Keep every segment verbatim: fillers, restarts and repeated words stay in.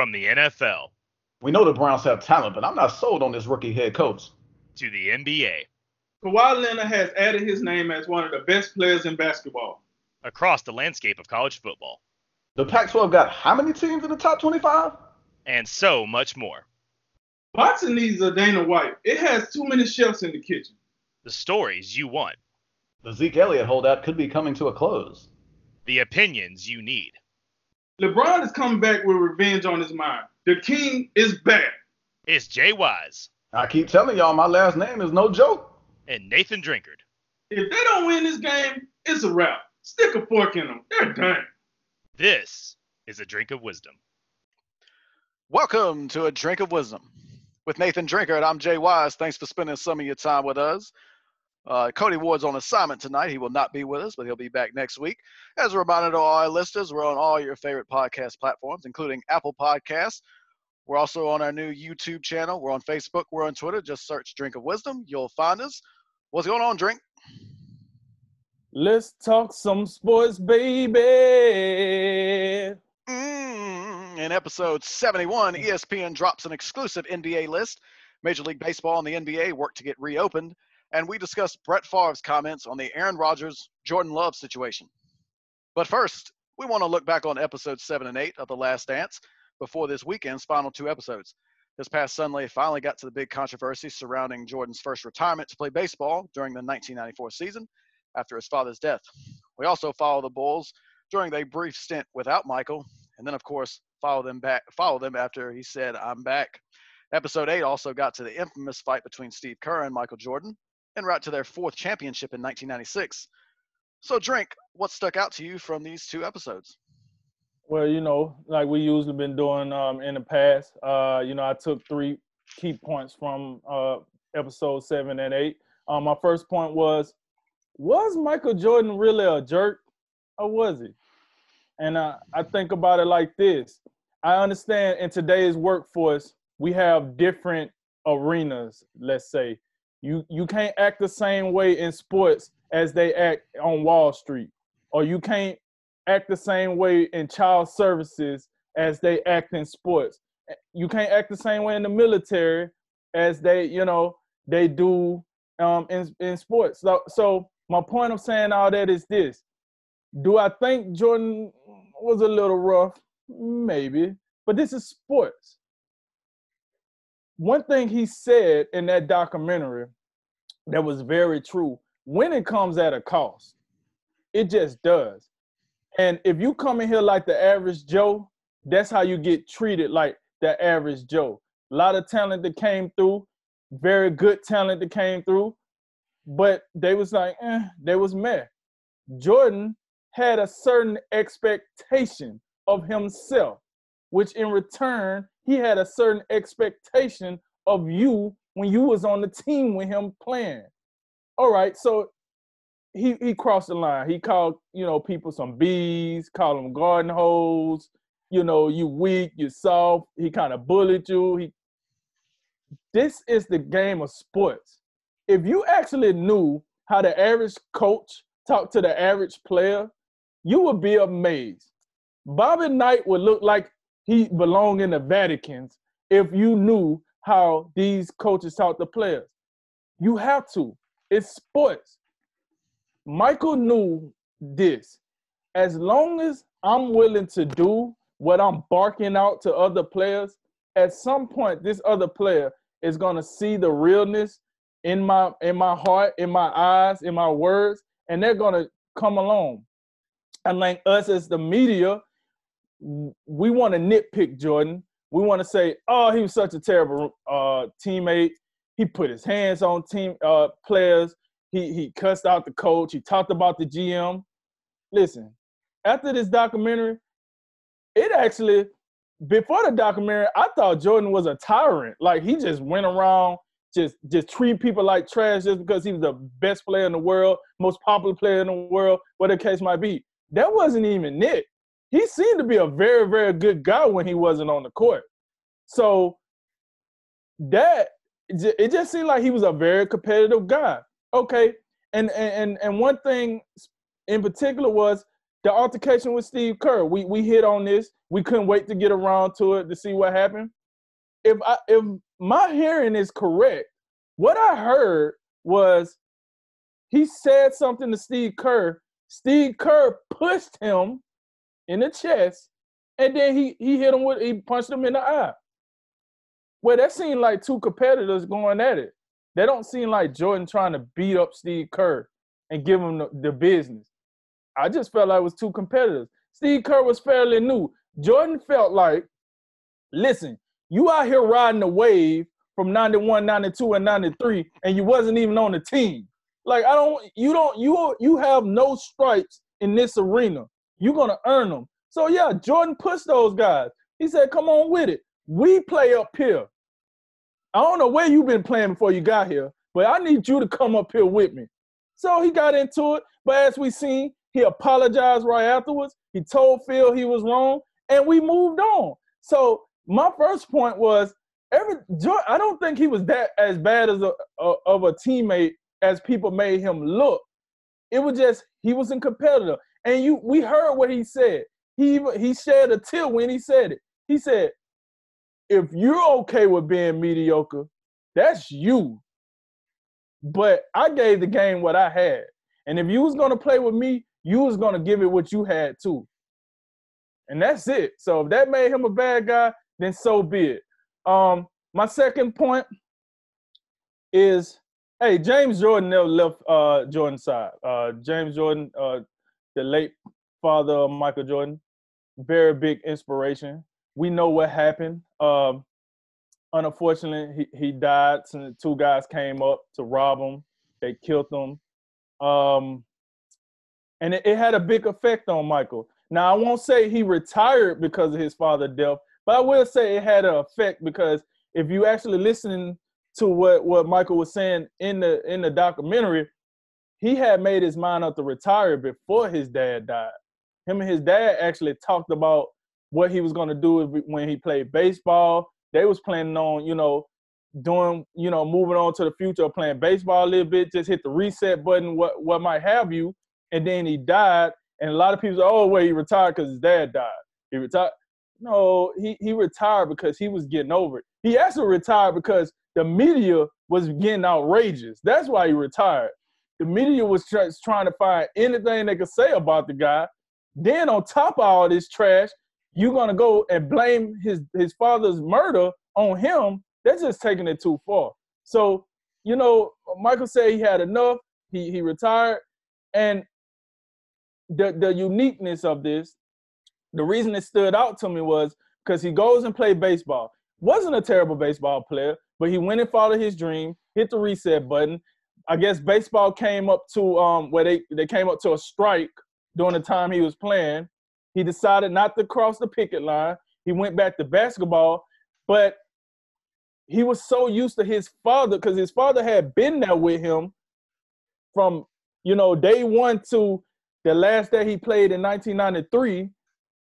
from the N F L. We know the Browns have talent, but I'm not sold on this rookie head coach. To the N B A. Kawhi Leonard has added his name as one of the best players in basketball. Across the landscape of college football. The Pac twelve got how many teams in the top twenty-five? And so much more. Boxing needs a Dana White. It has too many chefs in the kitchen. The stories you want. The Zeke Elliott holdout could be coming to a close. The opinions you need. LeBron is coming back with revenge on his mind. The king is back. It's Jay Wise. I keep telling y'all my last name is no joke. And Nathan Drinkard. If they don't win this game, it's a wrap. Stick a fork in them. They're done. This is A Drink of Wisdom. Welcome to A Drink of Wisdom. With Nathan Drinkard, I'm Jay Wise. Thanks for spending some of your time with us. Uh, Cody Ward's on assignment tonight. He will not be with us, but he'll be back next week. As a reminder to all our listeners, we're on all your favorite podcast platforms, including Apple Podcasts. We're also on our new YouTube channel. We're on Facebook. We're on Twitter. Just search Drink of Wisdom. You'll find us. What's going on, Drink? Let's talk some sports, baby. Mm, in episode seventy-one, E S P N drops an exclusive N B A list. Major League Baseball and the N B A work to get reopened. And we discuss Brett Favre's comments on the Aaron Rodgers, Jordan Love situation. But first, we want to look back on episodes seven and eight of The Last Dance before this weekend's final two episodes. This past Sunday finally got to the big controversy surrounding Jordan's first retirement to play baseball during the nineteen ninety-four season after his father's death. We also follow the Bulls during their brief stint without Michael, and then, of course, follow them back. Follow them after he said, "I'm back." Episode eight also got to the infamous fight between Steve Kerr and Michael Jordan, en route to their fourth championship in nineteen ninety-six. So, Drink, what stuck out to you from these two episodes? Well, you know, like we usually been doing um, in the past, uh, you know, I took three key points from uh, episode seven and eight. Um, my first point was, was Michael Jordan really a jerk or was he? And I, I think about it like this. I understand in today's workforce, we have different arenas, let's say. You you can't act the same way in sports as they act on Wall Street, or you can't act the same way in child services as they act in sports. You can't act the same way in the military as they, you know, they do um, in, in sports. So, so my point of saying all that is this. Do I think Jordan was a little rough? Maybe. But this is sports. One thing he said in that documentary that was very true, winning comes at a cost. It just does. And if you come in here like the average Joe, that's how you get treated like the average Joe. A lot of talent that came through, very good talent that came through, but they was like, eh, they was meh. Jordan had a certain expectation of himself, which in return, he had a certain expectation of you when you was on the team with him playing. All right, so he he crossed the line. He called, you know, people some bees, called them garden hoes. You know, you weak, you soft. He kind of bullied you. He, this is the game of sports. If you actually knew how the average coach talked to the average player, you would be amazed. Bobby Knight would look like he belonged in the Vatican if you knew how these coaches talk to players. You have to. It's sports. Michael knew this. As long as I'm willing to do what I'm barking out to other players, at some point this other player is going to see the realness in my in my heart, in my eyes, in my words, and they're going to come along. And like us as the media, we want to nitpick Jordan. We want to say, oh, he was such a terrible uh, teammate. He put his hands on team uh, players. He he cussed out the coach. He talked about the G M. Listen, after this documentary, it actually, before the documentary, I thought Jordan was a tyrant. Like, he just went around, just, just treat people like trash just because he was the best player in the world, most popular player in the world, whatever the case might be. That wasn't even it. He seemed to be a very, very good guy when he wasn't on the court. So that, it just seemed like he was a very competitive guy. Okay, and and and one thing in particular was the altercation with Steve Kerr, we we hit on this. We couldn't wait to get around to it to see what happened. If I, if my hearing is correct, what I heard was he said something to Steve Kerr. Steve Kerr pushed him in the chest, and then he he hit him with he punched him in the eye. Well, that seemed like two competitors going at it. They don't seem like Jordan trying to beat up Steve Kerr and give him the, the business. I just felt like it was two competitors. Steve Kerr was fairly new. Jordan felt like, listen, you out here riding the wave from ninety-one, ninety-two, and ninety-three, and you wasn't even on the team. Like, I don't, you don't, you you have no stripes in this arena. You're going to earn them. So, yeah, Jordan pushed those guys. He said, come on with it. We play up here. I don't know where you've been playing before you got here, but I need you to come up here with me. So he got into it, but as we seen, he apologized right afterwards. He told Phil he was wrong, and we moved on. So my first point was, every I don't think he was that as bad as a, a, of a teammate as people made him look. It was just he was a competitor, and you we heard what he said. He even, he shed a tear when he said it. He said, if you're okay with being mediocre, that's you. But I gave the game what I had. And if you was going to play with me, you was going to give it what you had too. And that's it. So if that made him a bad guy, then so be it. Um, my second point is, hey, James Jordan never left uh, Jordan's side. Uh, James Jordan, uh, the late father of Michael Jordan, very big inspiration. We know what happened. Um, unfortunately, he, he died. So two guys came up to rob him. They killed him. Um, and it, it had a big effect on Michael. Now, I won't say he retired because of his father's death, but I will say it had an effect because if you actually listen to what, what Michael was saying in the, in the documentary, he had made his mind up to retire before his dad died. Him and his dad actually talked about what he was going to do when he played baseball. They was planning on, you know, doing, you know, moving on to the future of playing baseball a little bit, just hit the reset button, what what might have you. And then he died. And a lot of people say, oh, well, he retired because his dad died. He retired. No, he, he retired because he was getting over it. He actually retired because the media was getting outrageous. That's why he retired. The media was tr- trying to find anything they could say about the guy. Then on top of all this trash, you're going to go and blame his, his father's murder on him. That's just taking it too far. So, you know, Michael said he had enough. He he retired. And the, the uniqueness of this, the reason it stood out to me was because he goes and played baseball. Wasn't a terrible baseball player, but he went and followed his dream, hit the reset button. I guess baseball came up to um, where they, they came up to a strike during the time he was playing. He decided not to cross the picket line. He went back to basketball, but he was so used to his father because his father had been there with him from, you know, day one to the last day he played in nineteen ninety-three.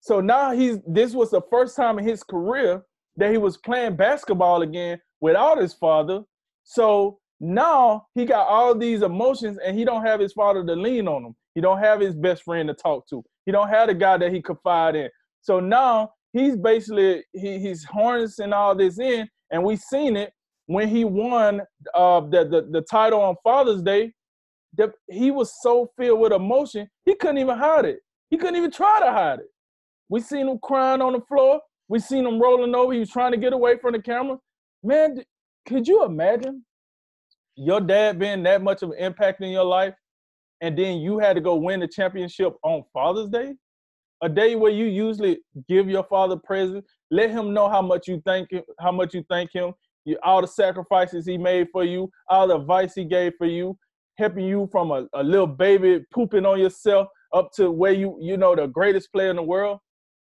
So now he's this was the first time in his career that he was playing basketball again without his father. So now he got all these emotions and he don't have his father to lean on him. He don't have his best friend to talk to. He don't have the guy that he confide in. So now he's basically he, he's harnessing all this in, and we seen it when he won uh, the, the the title on Father's Day. The, he was so filled with emotion he couldn't even hide it. He couldn't even try to hide it. We seen him crying on the floor. We seen him rolling over. He was trying to get away from the camera. Man, could you imagine your dad being that much of an impact in your life? And then you had to go win the championship on Father's Day, a day where you usually give your father presents, let him know how much you thank him, how much you thank him, you, all the sacrifices he made for you, all the advice he gave for you, helping you from a, a little baby pooping on yourself up to where you you know the greatest player in the world,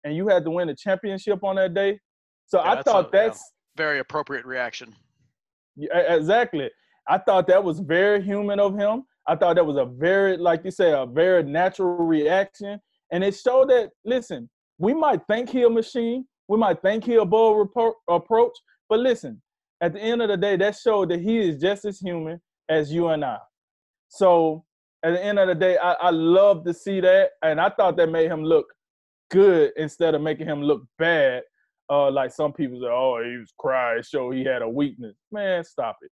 and you had to win the championship on that day. So yeah, I that's thought a, that's yeah, very appropriate reaction. Yeah, exactly. I thought that was very human of him. I thought that was a very, like you say, a very natural reaction. And it showed that, listen, we might think he a machine. We might think he a bold repro- approach. But listen, at the end of the day, that showed that he is just as human as you and I. So at the end of the day, I, I love to see that. And I thought that made him look good instead of making him look bad. Uh, like some people say, oh, he was crying, show he had a weakness. Man, stop it.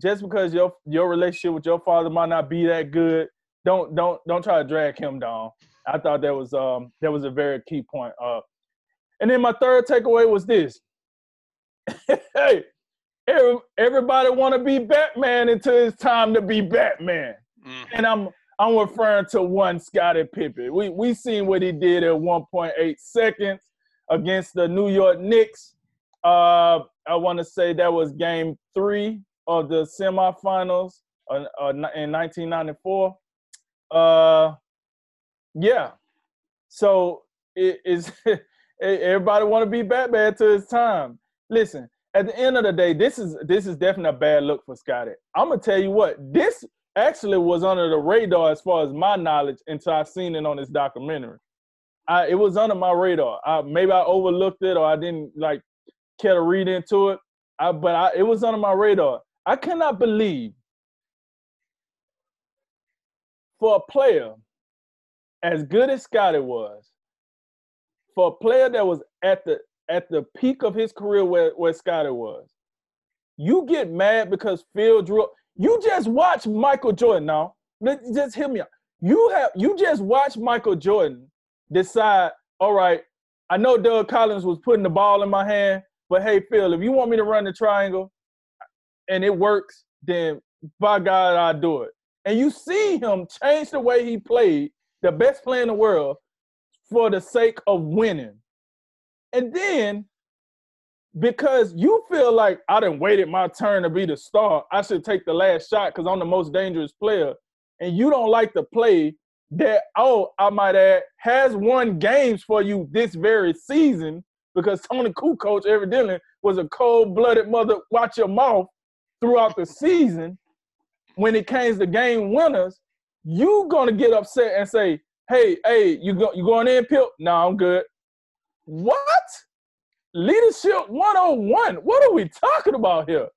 Just because your your relationship with your father might not be that good, don't don't don't try to drag him down. I thought that was um that was a very key point. Uh, and then my third takeaway was this. Hey, every, everybody want to be Batman until it's time to be Batman. Mm. And I'm I'm referring to one Scottie Pippen. We we seen what he did at one point eight seconds against the New York Knicks. Uh, I want to say that was game three of the semifinals uh, uh, in nineteen ninety-four. Uh, yeah. So it is everybody want to be Batman till it's time. Listen, at the end of the day, this is this is definitely a bad look for Scottie. I'm gonna tell you what, this actually was under the radar as far as my knowledge until I seen it on this documentary. I, it was under my radar. I, maybe I overlooked it or I didn't like care to read into it. I, but I, it was under my radar. I cannot believe for a player as good as Scottie was, for a player that was at the at the peak of his career where, where Scottie was, you get mad because Phil drew up. You just watch Michael Jordan now. Just hear me out. You have you just watch Michael Jordan decide, all right, I know Doug Collins was putting the ball in my hand, but hey, Phil, if you want me to run the triangle and it works, then by God, I'll do it. And you see him change the way he played, the best player in the world, for the sake of winning. And then, because you feel like I done waited my turn to be the star, I should take the last shot because I'm the most dangerous player, and you don't like the play that, oh, I might add, has won games for you this very season because Tony Kukoc evidently was a cold-blooded mother, watch your mouth, throughout the season. When it came to game winners, you going to get upset and say, hey, hey, you, go, you going in, Pip? No, nah, I'm good. What? Leadership one oh one. What are we talking about here?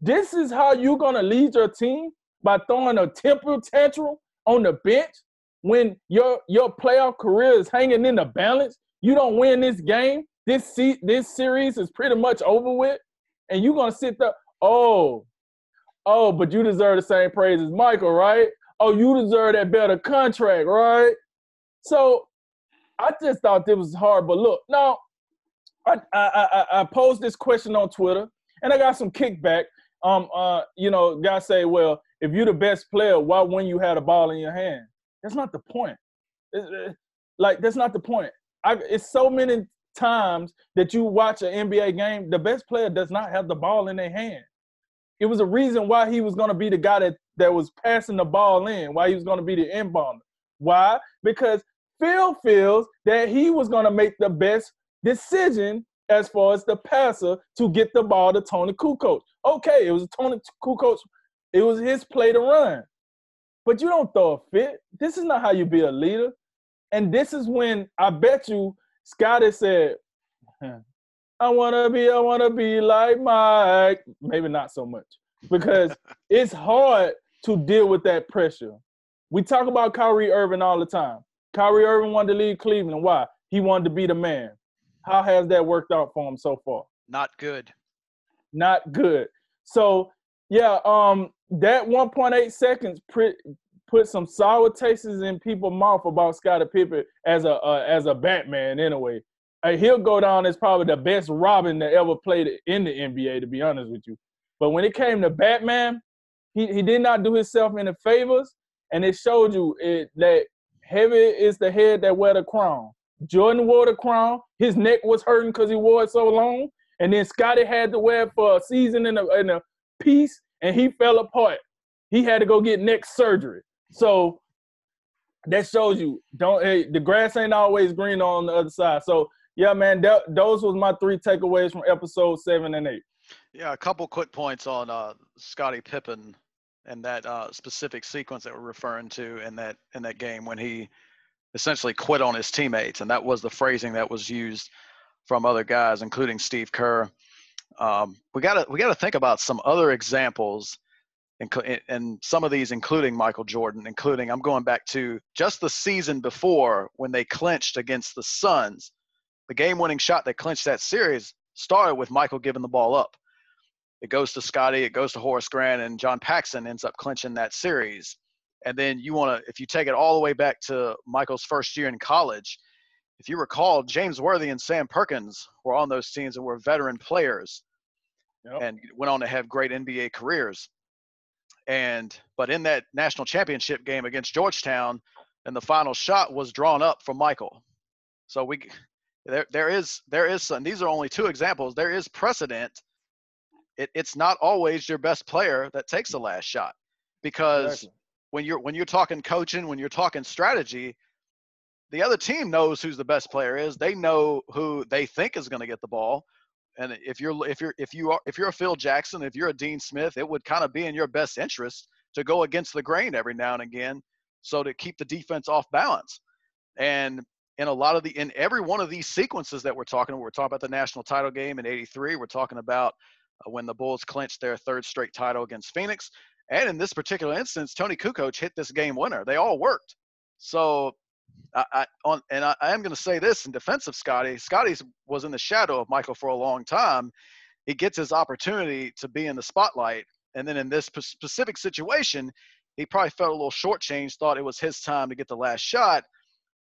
This is how you're going to lead your team, by throwing a temper tantrum on the bench when your your playoff career is hanging in the balance? You don't win this game, this se- this series is pretty much over with, and you're going to sit there, oh, oh, but you deserve the same praise as Michael, right? Oh, you deserve that better contract, right? So I just thought this was hard, but look, now I, I, I, I posed this question on Twitter, and I got some kickback. Um, uh, you know, guys say, well, if you're the best player, why wouldn't you have the ball in your hand? That's not the point. It, it, like, that's not the point. I, it's so many times that you watch an N B A game, the best player does not have the ball in their hand. It was a reason why he was going to be the guy that, that was passing the ball in, why he was going to be the inbounder. Why? Because Phil feels that he was going to make the best decision as far as the passer to get the ball to Tony Kukoc. Okay, it was Tony Kukoc. It was his play to run. But you don't throw a fit. This is not how you be a leader. And this is when I bet you Scottie said, I want to be, I want to be like Mike. Maybe not so much, because it's hard to deal with that pressure. We talk about Kyrie Irving all the time. Kyrie Irving wanted to leave Cleveland. Why? He wanted to be the man. How has that worked out for him so far? Not good. Not good. So, yeah, um, that one point eight seconds pre- put some sour tastes in people's mouth about Scottie Pippen as a uh, as a Batman anyway. Uh, he'll go down as probably the best Robin that ever played in the N B A, to be honest with you. But when it came to Batman, he, he did not do himself any favors, and it showed you it, that heavy is the head that wear the crown. Jordan wore the crown. His neck was hurting because he wore it so long. And then Scottie had to wear it for a season and a, and a piece, and he fell apart. He had to go get neck surgery. So that shows you, don't hey, the grass ain't always green on the other side. So, yeah, man, that, those was my three takeaways from episode seven and eight. Yeah, a couple quick points on uh, Scottie Pippen and that uh, specific sequence that we're referring to in that in that game when he – essentially quit on his teammates. And that was the phrasing that was used from other guys, including Steve Kerr. Um, we gotta, we gotta think about some other examples and, and some of these including Michael Jordan, including, I'm going back to just the season before when they clinched against the Suns, the game-winning shot that clinched that series started with Michael giving the ball up. It goes to Scottie, it goes to Horace Grant, and John Paxson ends up clinching that series. And then you want to, if you take it all the way back to Michael's first year in college, if you recall, James Worthy and Sam Perkins were on those teams and were veteran players. Yep. And went on to have great N B A careers. And but in that national championship game against Georgetown, and the final shot was drawn up for Michael. So we there there is there is some, these are only two examples. There is precedent. It it's not always your best player that takes the last shot, because exactly. when you're when you're talking coaching, when you're talking strategy, the other team knows who's the best player is. They know who they think is going to get the ball. And if you're if you're if you are if you're a Phil Jackson, if you're a Dean Smith, it would kind of be in your best interest to go against the grain every now and again, so to keep the defense off balance. And in a lot of the in every one of these sequences that we're talking, we're talking about the national title game in eighty-three. We're talking about when the Bulls clinched their third straight title against Phoenix. And in this particular instance, Tony Kukoc hit this game winner. They all worked. So. I, I on and I, I am going to say this in defense of Scottie. Scottie was in the shadow of Michael for a long time. He gets his opportunity to be in the spotlight, and then in this p- specific situation, he probably felt a little shortchanged. Thought it was his time to get the last shot,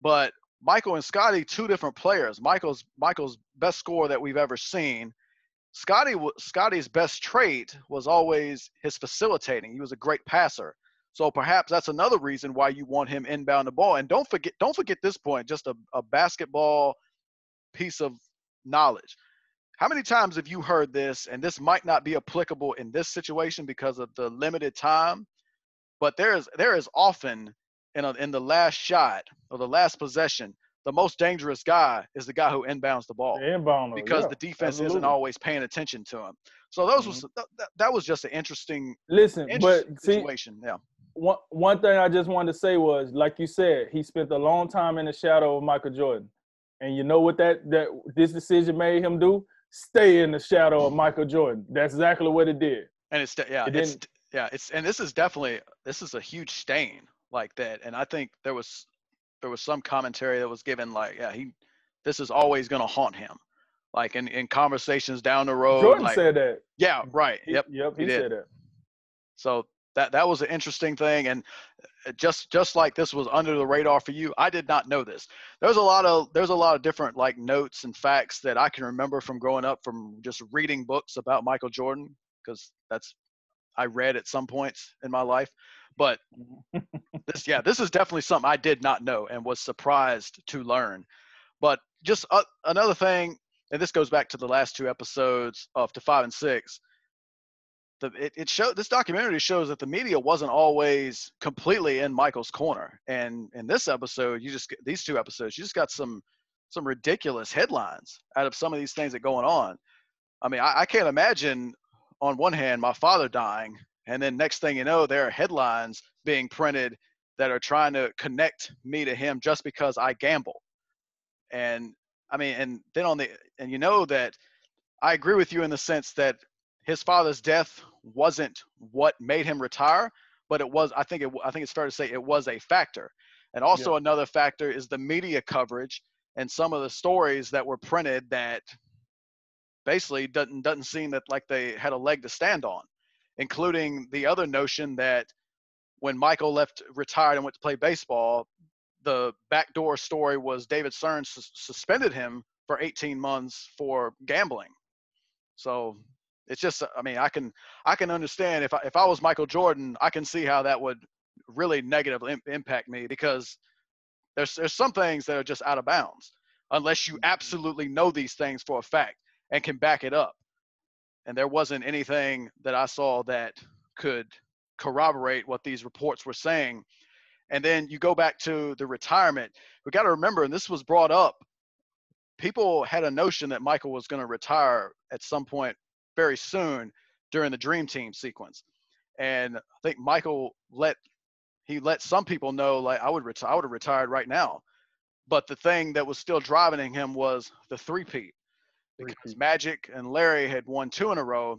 but Michael and Scottie, two different players. Michael's Michael's best score that we've ever seen. Scottie Scottie's best trait was always his facilitating. He was a great passer. So perhaps that's another reason why you want him inbound the ball. And don't forget, don't forget this point, just a, a basketball piece of knowledge. How many times have you heard this? And this might not be applicable in this situation because of the limited time, but there is there is often in a, in the last shot or the last possession, the most dangerous guy is the guy who inbounds the ball, the inbounder, because yeah, the defense absolutely. isn't always paying attention to him. So those mm-hmm. was that, that was just an interesting listen, interesting but situation. See, yeah. One one thing I just wanted to say was, like you said, he spent a long time in the shadow of Michael Jordan. And you know what that, that this decision made him do? Stay in the shadow of Michael Jordan. That's exactly what it did. And it's yeah, it it's yeah, it's and this is definitely this is a huge stain like that. And I think there was there was some commentary that was given like, yeah, he this is always gonna haunt him. Like in, in conversations down the road. Jordan like, said that. Yeah, right. Yep. He, yep, he, he said that. So That that was an interesting thing, and just just like this was under the radar for you, I did not know this. There's a lot of there's a lot of different like notes and facts that I can remember from growing up, from just reading books about Michael Jordan, because that's I read at some points in my life. But this yeah, this is definitely something I did not know and was surprised to learn. But just uh, another thing, and this goes back to the last two episodes of To Five and Six. The, it, it show, this documentary shows that the media wasn't always completely in Michael's corner. And in this episode, you just these two episodes, you just got some some ridiculous headlines out of some of these things that are going on. I mean, I, I can't imagine, on one hand, my father dying, and then next thing you know, there are headlines being printed that are trying to connect me to him just because I gamble. And I mean, and then on the and you know that I agree with you in the sense that his father's death wasn't what made him retire, but it was, I think it, I think it's fair to say it was a factor. And also yeah. another factor is the media coverage and some of the stories that were printed that basically doesn't, doesn't seem that like they had a leg to stand on, including the other notion that when Michael left, retired and went to play baseball, the backdoor story was David Stern sus- suspended him for eighteen months for gambling. So it's just, I mean, I can, I can understand if I, if I was Michael Jordan, I can see how that would really negatively im- impact me, because there's, there's some things that are just out of bounds unless you absolutely know these things for a fact and can back it up. And there wasn't anything that I saw that could corroborate what these reports were saying. And then you go back to the retirement. We got to remember, and this was brought up, people had a notion that Michael was going to retire at some point very soon during the Dream Team sequence. And I think Michael let he let some people know, like, I would retire I would have retired right now. But the thing that was still driving him was the three-peat. Because three-peat. Magic and Larry had won two in a row.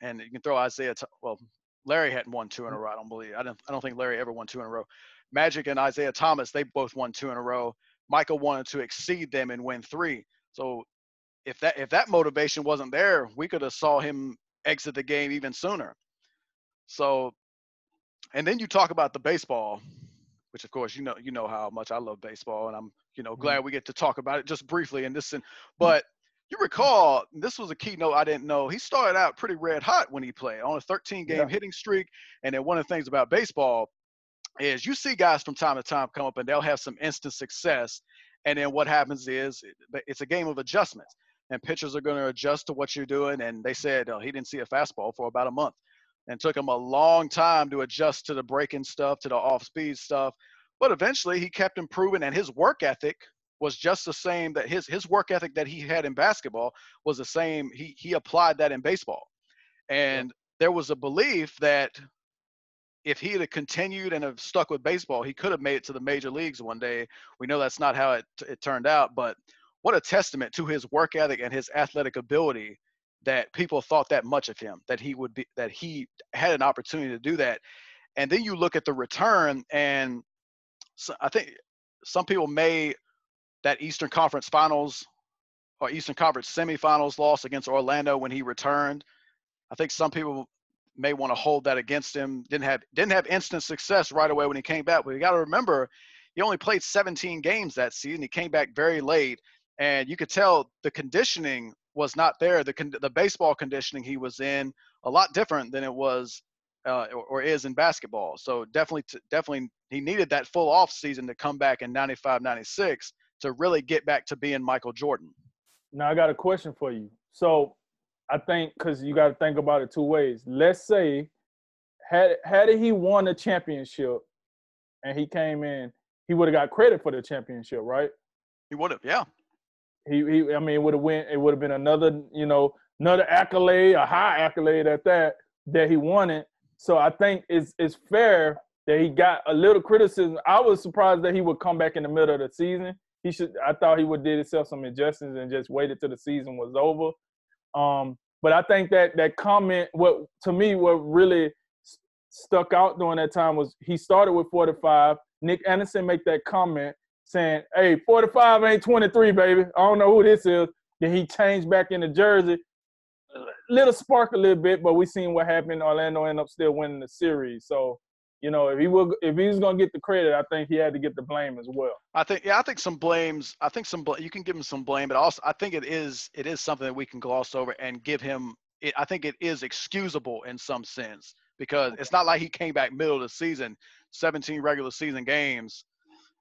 And you can throw Isaiah well, Larry hadn't won two in a row. I don't believe. I don't. I don't think Larry ever won two in a row. Magic and Isaiah Thomas, they both won two in a row. Michael wanted to exceed them and win three. So if that if that motivation wasn't there, we could have saw him exit the game even sooner. So, and then you talk about the baseball, which of course you know you know how much I love baseball, and I'm you know glad we get to talk about it just briefly in this. But you recall, this was a keynote I didn't know. He started out pretty red hot when he played on a thirteen game yeah. hitting streak. And then one of the things about baseball is you see guys from time to time come up and they'll have some instant success. And then what happens is it's a game of adjustments, and pitchers are going to adjust to what you're doing. And they said oh, he didn't see a fastball for about a month, and took him a long time to adjust to the breaking stuff, to the off speed stuff. But eventually he kept improving, and his work ethic was just the same that his his work ethic that he had in basketball was the same. He he applied that in baseball. And yeah. there was a belief that if he had continued and have stuck with baseball, he could have made it to the major leagues one day. We know that's not how it, it turned out, but what a testament to his work ethic and his athletic ability that people thought that much of him, that he would be, that he had an opportunity to do that. And then you look at the return, and so I think some people may – that Eastern Conference Finals or Eastern Conference semifinals loss against Orlando when he returned, I think some people may want to hold that against him. Didn't have didn't have instant success right away when he came back. But you got to remember, he only played seventeen games that season. He came back very late, and you could tell the conditioning was not there. The con- the baseball conditioning he was in a lot different than it was uh, or, or is in basketball. So definitely t- definitely he needed that full off season to come back in ninety-five ninety-six to really get back to being Michael Jordan. Now, I got a question for you. So I think, because you got to think about it two ways. Let's say, had had he won a championship and he came in, he would have got credit for the championship, right? He would have, yeah. He, he, I mean, would have went. It would have been another, you know, another accolade, a high accolade at that, that he won it. So I think it's it's fair that he got a little criticism. I was surprised that he would come back in the middle of the season. He should. I thought he would did himself some injustice and just waited till the season was over. Um, but I think that that comment, what to me, what really st- stuck out during that time was he started with forty-five. Nick Anderson made that comment saying, "Hey, forty-five ain't twenty-three, baby. I don't know who this is." Then he changed back into jersey, little spark a little bit, but we seen what happened. Orlando ended up still winning the series, so. You know, if he will, if he was gonna get the credit, I think he had to get the blame as well. I think, yeah, I think some blames. I think some bl- you can give him some blame, but also I think it is it is something that we can gloss over and give him. It, I think it is excusable in some sense, because it's not like he came back middle of the season, seventeen regular season games,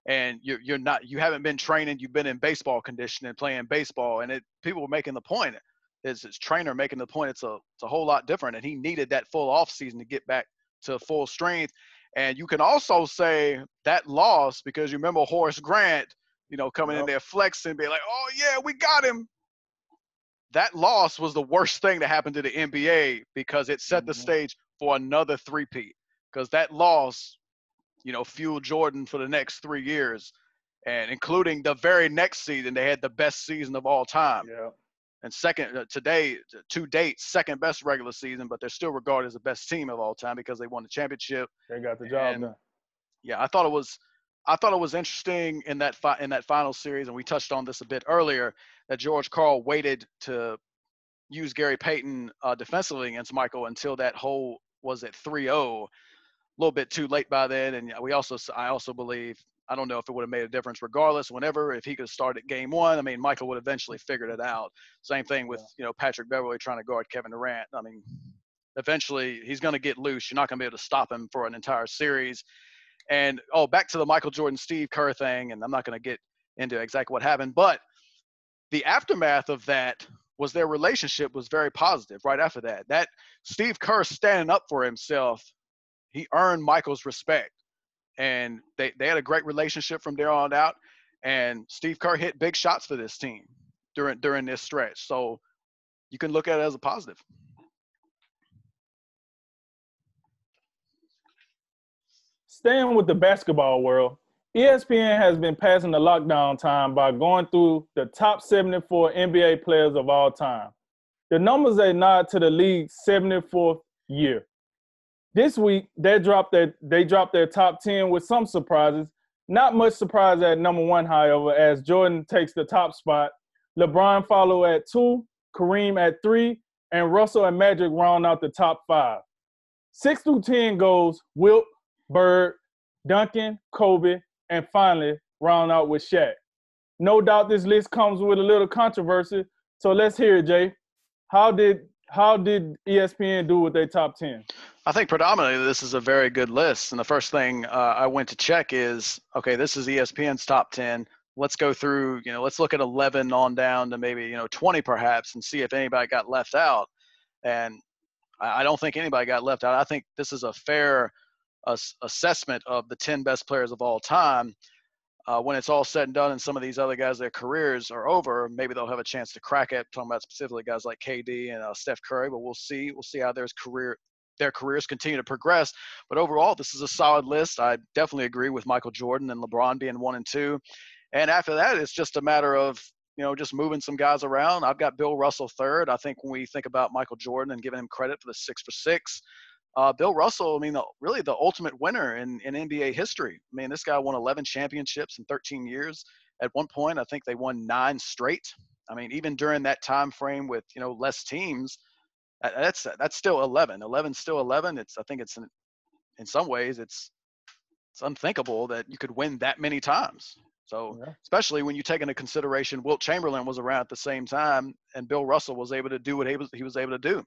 and you're you're not you haven't been training. You've been in baseball conditioning, playing baseball, and it people were making the point. It's his trainer making the point. It's a it's a whole lot different, and he needed that full off season to get back to full strength. And you can also say that loss, because you remember Horace Grant, you know, coming yep. in there flexing, being like, oh, yeah, we got him. That loss was the worst thing that happened to the N B A, because it set mm-hmm. the stage for another three-peat, because that loss, you know, fueled Jordan for the next three years, and including the very next season, they had the best season of all time. Yep. And second, uh, today, to date, second best regular season, but they're still regarded as the best team of all time because they won the championship. They got the job and, done. Yeah, I thought it was, I thought it was interesting in that fi- in that final series, and we touched on this a bit earlier, that George Karl waited to use Gary Payton uh, defensively against Michael until that hole was at three oh. A little bit too late by then, and we also, I also believe, I don't know if it would have made a difference regardless. Whenever, if he could have started game one, I mean, Michael would eventually figure it out. Same thing with, you know, Patrick Beverley trying to guard Kevin Durant. I mean, eventually he's going to get loose. You're not going to be able to stop him for an entire series. And, oh, back to the Michael Jordan, Steve Kerr thing, and I'm not going to get into exactly what happened. But the aftermath of that was their relationship was very positive right after that. That Steve Kerr standing up for himself, he earned Michael's respect. And they, they had a great relationship from there on out. And Steve Kerr hit big shots for this team during during this stretch. So you can look at it as a positive. Staying with the basketball world, E S P N has been passing the lockdown time by going through the top seventy-four N B A players of all time. The numbers they nod to the league's seventy-fourth year. This week, they dropped their, they dropped their top ten with some surprises. Not much surprise at number one, however, as Jordan takes the top spot. LeBron follow at two, Kareem at three, and Russell and Magic round out the top five. Six through ten goes Wilt, Bird, Duncan, Kobe, and finally round out with Shaq. No doubt this list comes with a little controversy, so let's hear it, Jay. How did how did E S P N do with their top ten? I think predominantly this is a very good list, and the first thing uh, I went to check is, okay, this is E S P N's top ten. Let's go through, you know, let's look at eleven on down to maybe, you know, twenty perhaps, and see if anybody got left out. And I don't think anybody got left out. I think this is a fair uh, assessment of the ten best players of all time. Uh, when it's all said and done and some of these other guys, their careers are over, maybe they'll have a chance to crack it. I'm talking about specifically guys like K D and uh, Steph Curry, but we'll see. We'll see how their career – their careers continue to progress. But overall, this is a solid list. I definitely agree with Michael Jordan and LeBron being one and two. And after that, it's just a matter of, you know, just moving some guys around. I've got Bill Russell third. I think when we think about Michael Jordan and giving him credit for the six for six, uh, Bill Russell, I mean, the, really the ultimate winner in, in N B A history. I mean, this guy won eleven championships in thirteen years. At one point, I think they won nine straight. I mean, even during that time frame with, you know, less teams, That's that's still eleven. eleven's still eleven. It's I think it's in, in some ways it's it's unthinkable that you could win that many times. So yeah. Especially when you take into consideration Wilt Chamberlain was around at the same time and Bill Russell was able to do what he was he was able to do.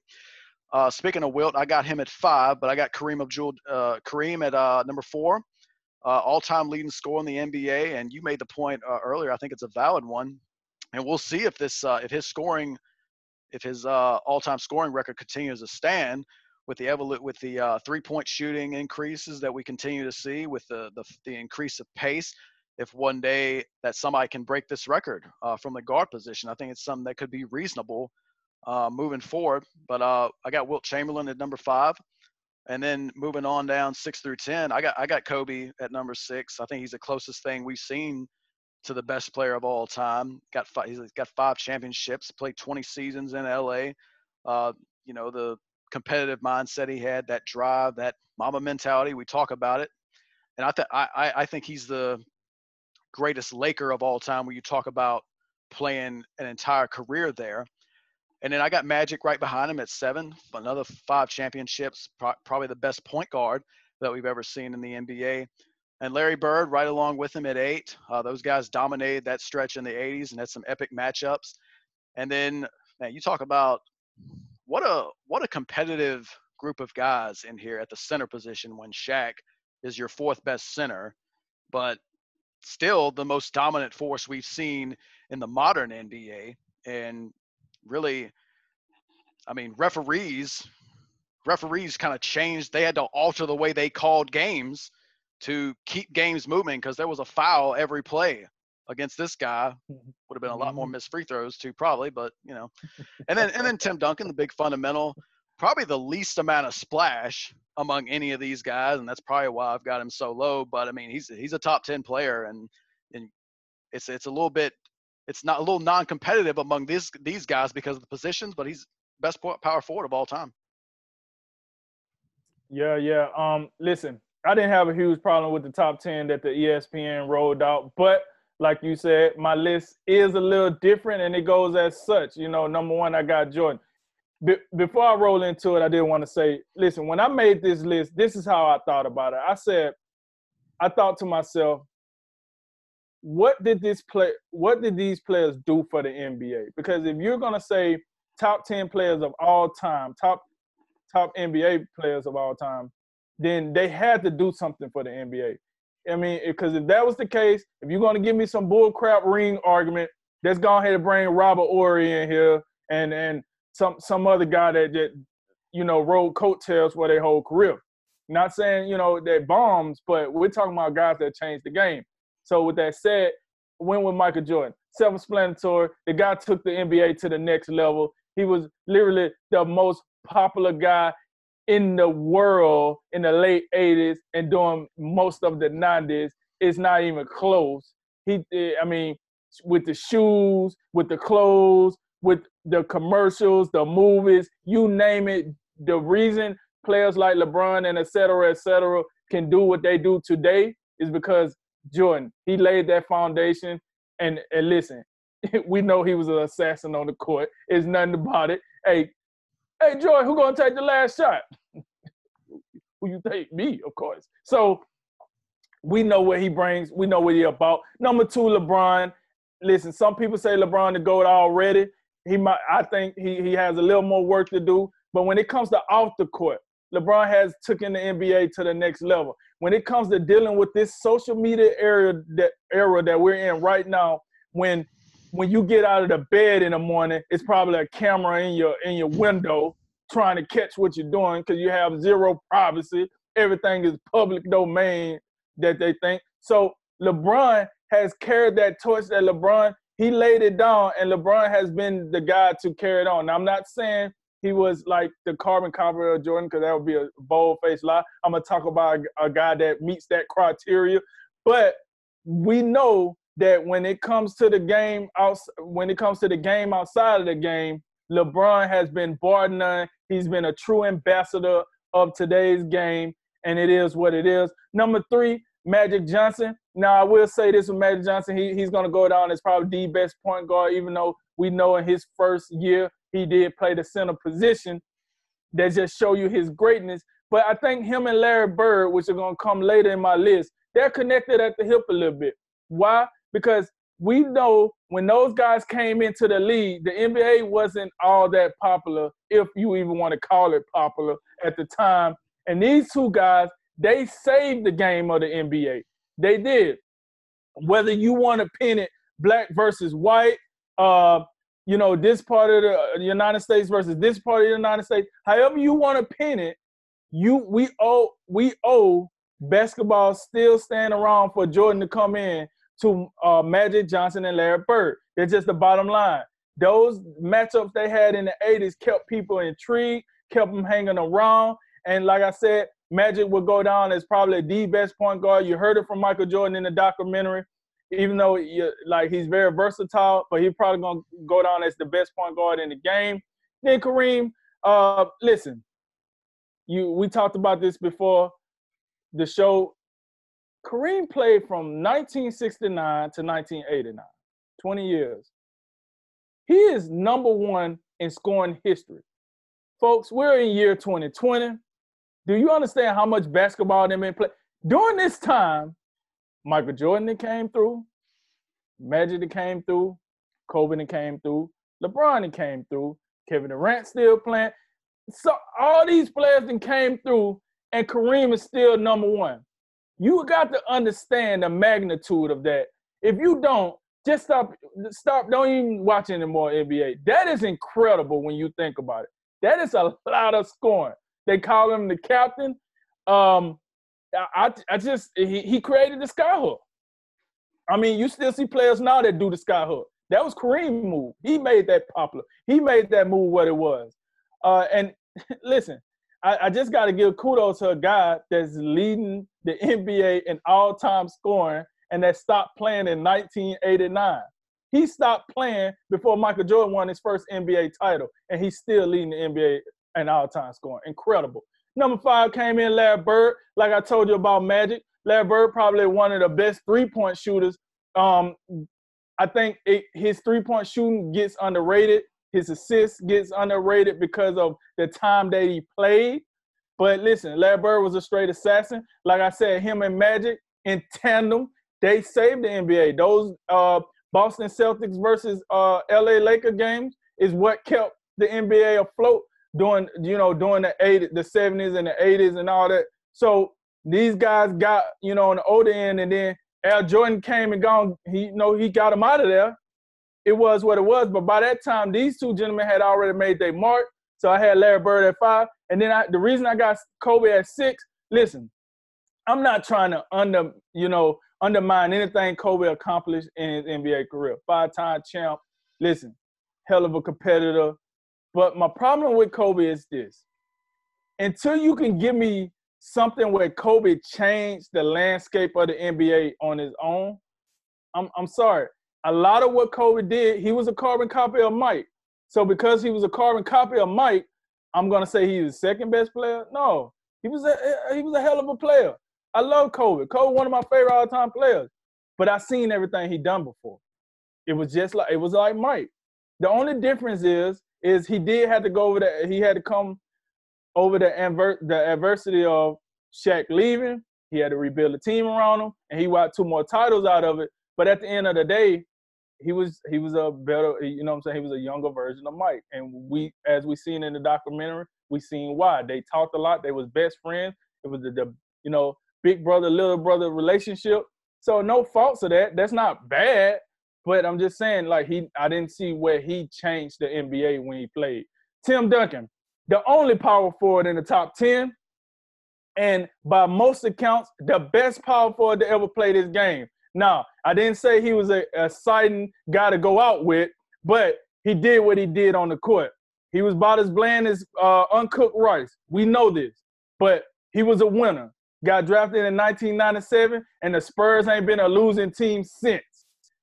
Uh, speaking of Wilt, I got him at five, but I got Kareem Abdul uh, Kareem at uh, number four, uh, all-time leading scorer in the N B A. And you made the point uh, earlier. I think it's a valid one, and we'll see if this uh, if his scoring. If his uh, all-time scoring record continues to stand, with the evolu- with the uh, three-point shooting increases that we continue to see, with the, the the increase of pace, if one day that somebody can break this record uh, from the guard position, I think it's something that could be reasonable uh, moving forward. But uh, I got Wilt Chamberlain at number five, and then moving on down six through ten, I got I got Kobe at number six. I think he's the closest thing we've seen to the best player of all time. Got five, he's got five championships, played twenty seasons in L A. Uh, you know, the competitive mindset he had, that drive, that mama mentality, we talk about it. And I, th- I, I think he's the greatest Laker of all time when you talk about playing an entire career there. And then I got Magic right behind him at seven, another five championships, pro- probably the best point guard that we've ever seen in the N B A. And Larry Bird right along with him at eight. Uh, those guys dominated that stretch in the eighties and had some epic matchups. And then, man, you talk about what a what a competitive group of guys in here at the center position when Shaq is your fourth best center, but still the most dominant force we've seen in the modern N B A. And really, I mean, referees, referees kind of changed. They had to alter the way they called games to keep games moving, because there was a foul every play against this guy. Would have been a lot more missed free throws too, probably, but you know. And then and then Tim Duncan, the big fundamental, probably the least amount of splash among any of these guys, and that's probably why I've got him so low. But I mean, he's he's a top ten player, and and it's it's a little bit it's not a little non-competitive among these these guys because of the positions, but he's best power forward of all time. Yeah, yeah. Um, listen. I didn't have a huge problem with the top ten that the E S P N rolled out, but like you said, my list is a little different, and it goes as such. You know, number one, I got Jordan. Be- before I roll into it, I did want to say, listen, when I made this list, this is how I thought about it. I said, I thought to myself, what did this play? What did these players do for the N B A? Because if you're gonna say top ten players of all time, top top N B A players of all time, then they had to do something for the N B A. I mean, because if that was the case, if you're going to give me some bullcrap ring argument, let's go ahead and bring Robert Ory in here and, and some some other guy that, that, you know, rode coattails for their whole career. Not saying, you know, they're bombs, but we're talking about guys that changed the game. So with that said, when with Michael Jordan, self-explanatory, the guy took the N B A to the next level. He was literally the most popular guy in the world in the late eighties and during most of the nineties. It's not even close. He, I mean, with the shoes, with the clothes, with the commercials, the movies, you name it. The reason players like LeBron and et cetera, et cetera, can do what they do today is because Jordan, he laid that foundation. And, and listen, we know he was an assassin on the court. It's nothing about it. Hey, hey, Jordan, who gonna take the last shot? Who you take? Me, of course. So we know what he brings. We know what he about. Number two, LeBron. Listen, some people say LeBron the GOAT already. He might. I think he he has a little more work to do. But when it comes to off the court, LeBron has taken the N B A to the next level. When it comes to dealing with this social media era that era that we're in right now, when when you get out of the bed in the morning, it's probably a camera in your in your window trying to catch what you're doing because you have zero privacy. Everything is public domain that they think. So LeBron has carried that torch that LeBron, he laid it down, and LeBron has been the guy to carry it on. Now, I'm not saying he was like the carbon copy of Jordan, because that would be a bold-faced lie. I'm going to talk about a, a guy that meets that criteria. But we know that when it comes to the game, outs- when it comes to the game outside of the game, LeBron has been bar none. He's been a true ambassador of today's game, and it is what it is. Number three, Magic Johnson. Now, I will say this with Magic Johnson. He, he's going to go down as probably the best point guard, even though we know in his first year he did play the center position. That just show you his greatness. But I think him and Larry Bird, which are going to come later in my list, they're connected at the hip a little bit. Why? Because we know when those guys came into the league, the N B A wasn't all that popular, if you even want to call it popular, at the time. And these two guys, they saved the game of the N B A. They did. Whether you want to pin it black versus white, uh, you know, this part of the United States versus this part of the United States, however you want to pin it, you we owe we owe basketball still staying around for Jordan to come in to uh, Magic Johnson and Larry Bird. That's just the bottom line. Those matchups they had in the eighties kept people intrigued, kept them hanging around. And like I said, Magic will go down as probably the best point guard. You heard it from Michael Jordan in the documentary, even though you, like he's very versatile, but he's probably going to go down as the best point guard in the game. Then Kareem, uh, listen, you we talked about this before the show. Kareem played from nineteen sixty-nine to nineteen eighty-nine, twenty years. He is number one in scoring history. Folks, we're in year twenty twenty. Do you understand how much basketball they've been playing? During this time, Michael Jordan came through, Magic came through, Kobe came through, LeBron came through, Kevin Durant still playing. So all these players that came through, and Kareem is still number one. You got to understand the magnitude of that. If you don't, just stop, stop, don't even watch any more N B A. That is incredible when you think about it. That is a lot of scoring. They call him the captain. Um, I, I just, he, he created the skyhook. I mean, you still see players now that do the skyhook. That was Kareem's move. He made that popular. He made that move what it was. Uh, and listen, I, I just got to give kudos to a guy that's leading the N B A in all-time scoring and that stopped playing in nineteen eighty-nine. He stopped playing before Michael Jordan won his first N B A title, and he's still leading the N B A in all-time scoring. Incredible. Number five came in Larry Bird. Like I told you about Magic, Larry Bird probably one of the best three-point shooters. Um, I think it, his three-point shooting gets underrated. His assists gets underrated because of the time that he played. But listen, Larry Bird was a straight assassin. Like I said, him and Magic in tandem, they saved the N B A. Those uh, Boston Celtics versus uh, L A Lakers games is what kept the N B A afloat during, you know, during the eighties, the seventies and the eighties and all that. So these guys got, you know, on the older end, and then Al Jordan came and gone. He, you know, he got him out of there. It was what it was. But by that time, these two gentlemen had already made their mark. So I had Larry Bird at five. And then I, the reason I got Kobe at six, listen, I'm not trying to under, you know, undermine anything Kobe accomplished in his N B A career. Five-time champ. Listen, hell of a competitor. But my problem with Kobe is this. Until you can give me something where Kobe changed the landscape of the N B A on his own, I'm I'm sorry. A lot of what Kobe did, he was a carbon copy of Mike. So because he was a carbon copy of Mike, I'm gonna say he was the second best player. No, he was a he was a hell of a player. I love Kobe. Kobe, one of my favorite all-time players. But I seen everything he done before. It was just like it was like Mike. The only difference is is he did have to go over the he had to come over the adver- the adversity of Shaq leaving. He had to rebuild a team around him, and he wiped two more titles out of it. But at the end of the day, he was he was a better, you know what I'm saying? He was a younger version of Mike. And we, as we seen in the documentary, we seen why. They talked a lot. They was best friends. It was the, the you know, big brother, little brother relationship. So no faults of that. That's not bad. But I'm just saying, like, he, I didn't see where he changed the N B A when he played. Tim Duncan, the only power forward in the top ten, and by most accounts, the best power forward to ever play this game. Now, I didn't say he was a exciting guy to go out with, but he did what he did on the court. He was about as bland as uh, uncooked rice. We know this, but he was a winner. Got drafted in nineteen ninety-seven, and the Spurs ain't been a losing team since.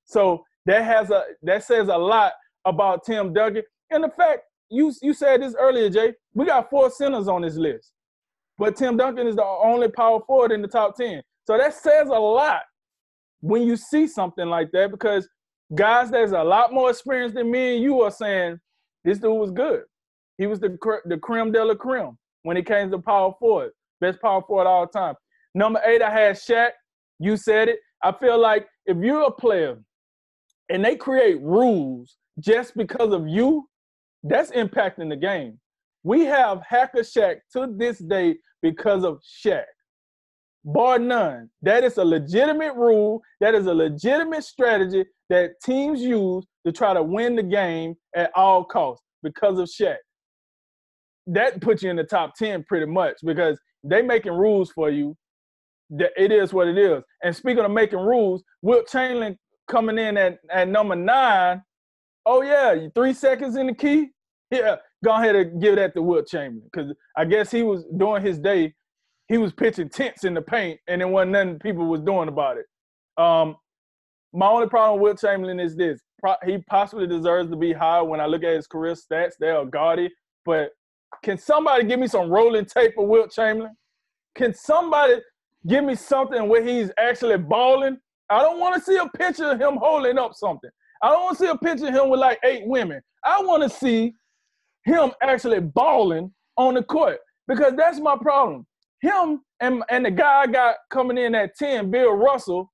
So that has a that says a lot about Tim Duncan. And the fact, you you said this earlier, Jay, we got four centers on this list, but Tim Duncan is the only power forward in the top ten. So that says a lot. When you see something like that, because guys that's a lot more experienced than me and you are saying, this dude was good. He was the the creme de la creme when it came to power forward, best power forward all time. Number eight, I had Shaq. You said it. I feel like if you're a player and they create rules just because of you, that's impacting the game. We have Hacker Shaq to this day because of Shaq. Bar none. That is a legitimate rule. That is a legitimate strategy that teams use to try to win the game at all costs because of Shaq. That puts you in the top ten pretty much because they making rules for you. It is what it is. And speaking of making rules, Wilt Chamberlain coming in at, at number nine. Oh, yeah, three seconds in the key? Yeah, go ahead and give that to Wilt Chamberlain because I guess he was doing his day. He was pitching tents in the paint, and there wasn't nothing people was doing about it. Um, my only problem with Wilt Chamberlain is this. Pro- he possibly deserves to be high. When I look at his career stats, they are gaudy. But can somebody give me some rolling tape of Wilt Chamberlain? Can somebody give me something where he's actually balling? I don't want to see a picture of him holding up something. I don't want to see a picture of him with, like, eight women. I want to see him actually balling on the court because that's my problem. Him and, and the guy I got coming in at ten, Bill Russell,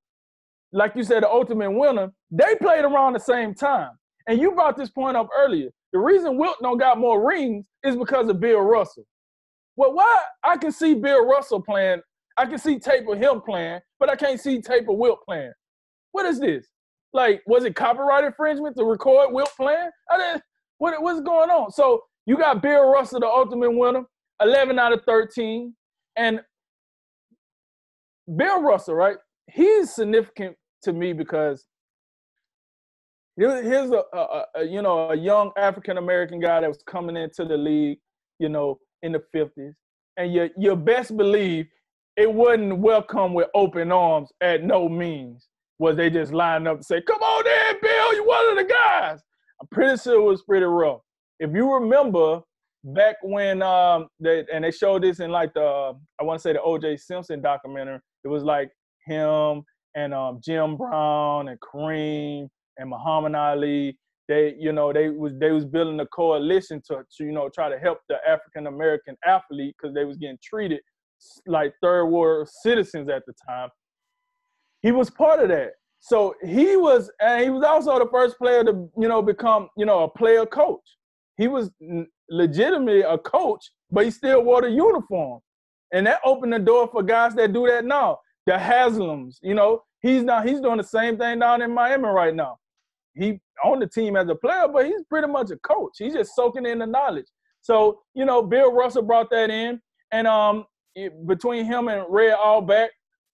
like you said, the ultimate winner, they played around the same time. And you brought this point up earlier. The reason Wilt don't got more rings is because of Bill Russell. Well, why? I can see Bill Russell playing. I can see tape of him playing, but I can't see tape of Wilt playing. What is this? Like, was it copyright infringement to record Wilt playing? I didn't, what, what's going on? So you got Bill Russell, the ultimate winner, eleven out of thirteen. And Bill Russell, right, he's significant to me because here's a, a, a you know, a young African-American guy that was coming into the league, you know, in the fifties. And you, you best believe it wasn't welcome with open arms at no means. Was they just lining up and say, come on in, Bill, you're one of the guys. I'm pretty sure it was pretty rough. If you remember, back when um, they and they showed this in like the I want to say the O J Simpson documentary, it was like him and um, Jim Brown and Kareem and Muhammad Ali. They you know they was they was building a coalition to, to you know try to help the African American athlete because they was getting treated like third world citizens at the time. He was part of that, so he was and he was also the first player to you know become you know a player coach. He was legitimately a coach, but he still wore the uniform. And that opened the door for guys that do that now. The Haslams, you know, he's not he's doing the same thing down in Miami right now. He on the team as a player, but he's pretty much a coach. He's just soaking in the knowledge. So, you know, Bill Russell brought that in. And um, it, between him and Red Allback,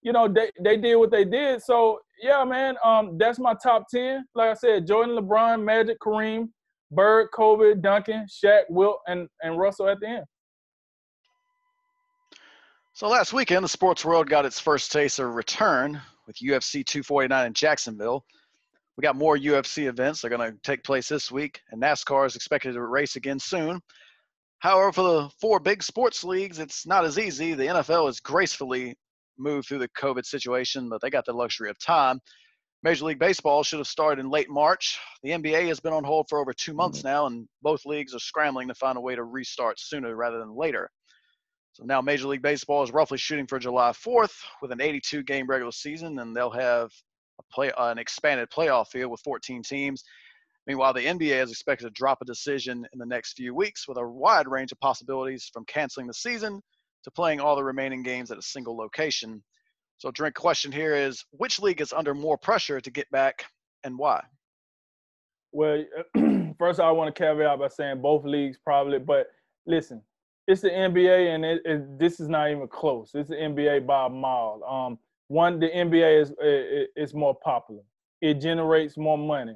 you know, they, they did what they did. So, yeah, man, um, that's my top ten. Like I said, Jordan, LeBron, Magic, Kareem, Bird, Kobe, Duncan, Shaq, Wilt, and, and Russell at the end. So last weekend, the sports world got its first taste of return with U F C two forty-nine in Jacksonville. We got more U F C events. They're going to take place this week, and NASCAR is expected to race again soon. However, for the four big sports leagues, it's not as easy. The N F L has gracefully moved through the COVID situation, but they got the luxury of time. Major League Baseball should have started in late March. The N B A has been on hold for over two months now, and both leagues are scrambling to find a way to restart sooner rather than later. So now Major League Baseball is roughly shooting for July fourth with an eighty-two game regular season, and they'll have a play, uh, an expanded playoff field with fourteen teams. Meanwhile, the N B A is expected to drop a decision in the next few weeks with a wide range of possibilities from canceling the season to playing all the remaining games at a single location. So, Drink, question here is, which league is under more pressure to get back and why? Well, first I want to caveat by saying both leagues probably, but listen, it's the N B A and it, it, this is not even close. It's the N B A by a mile. Um, one, the N B A is it, it's more popular. It generates more money.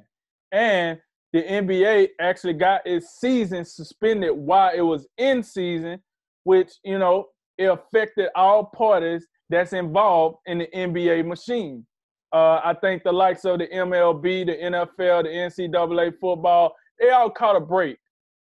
And the N B A actually got its season suspended while it was in season, which, you know, it affected all parties that's involved in the N B A machine. Uh, I think the likes of the M L B, the N F L, the N C double A football, they all caught a break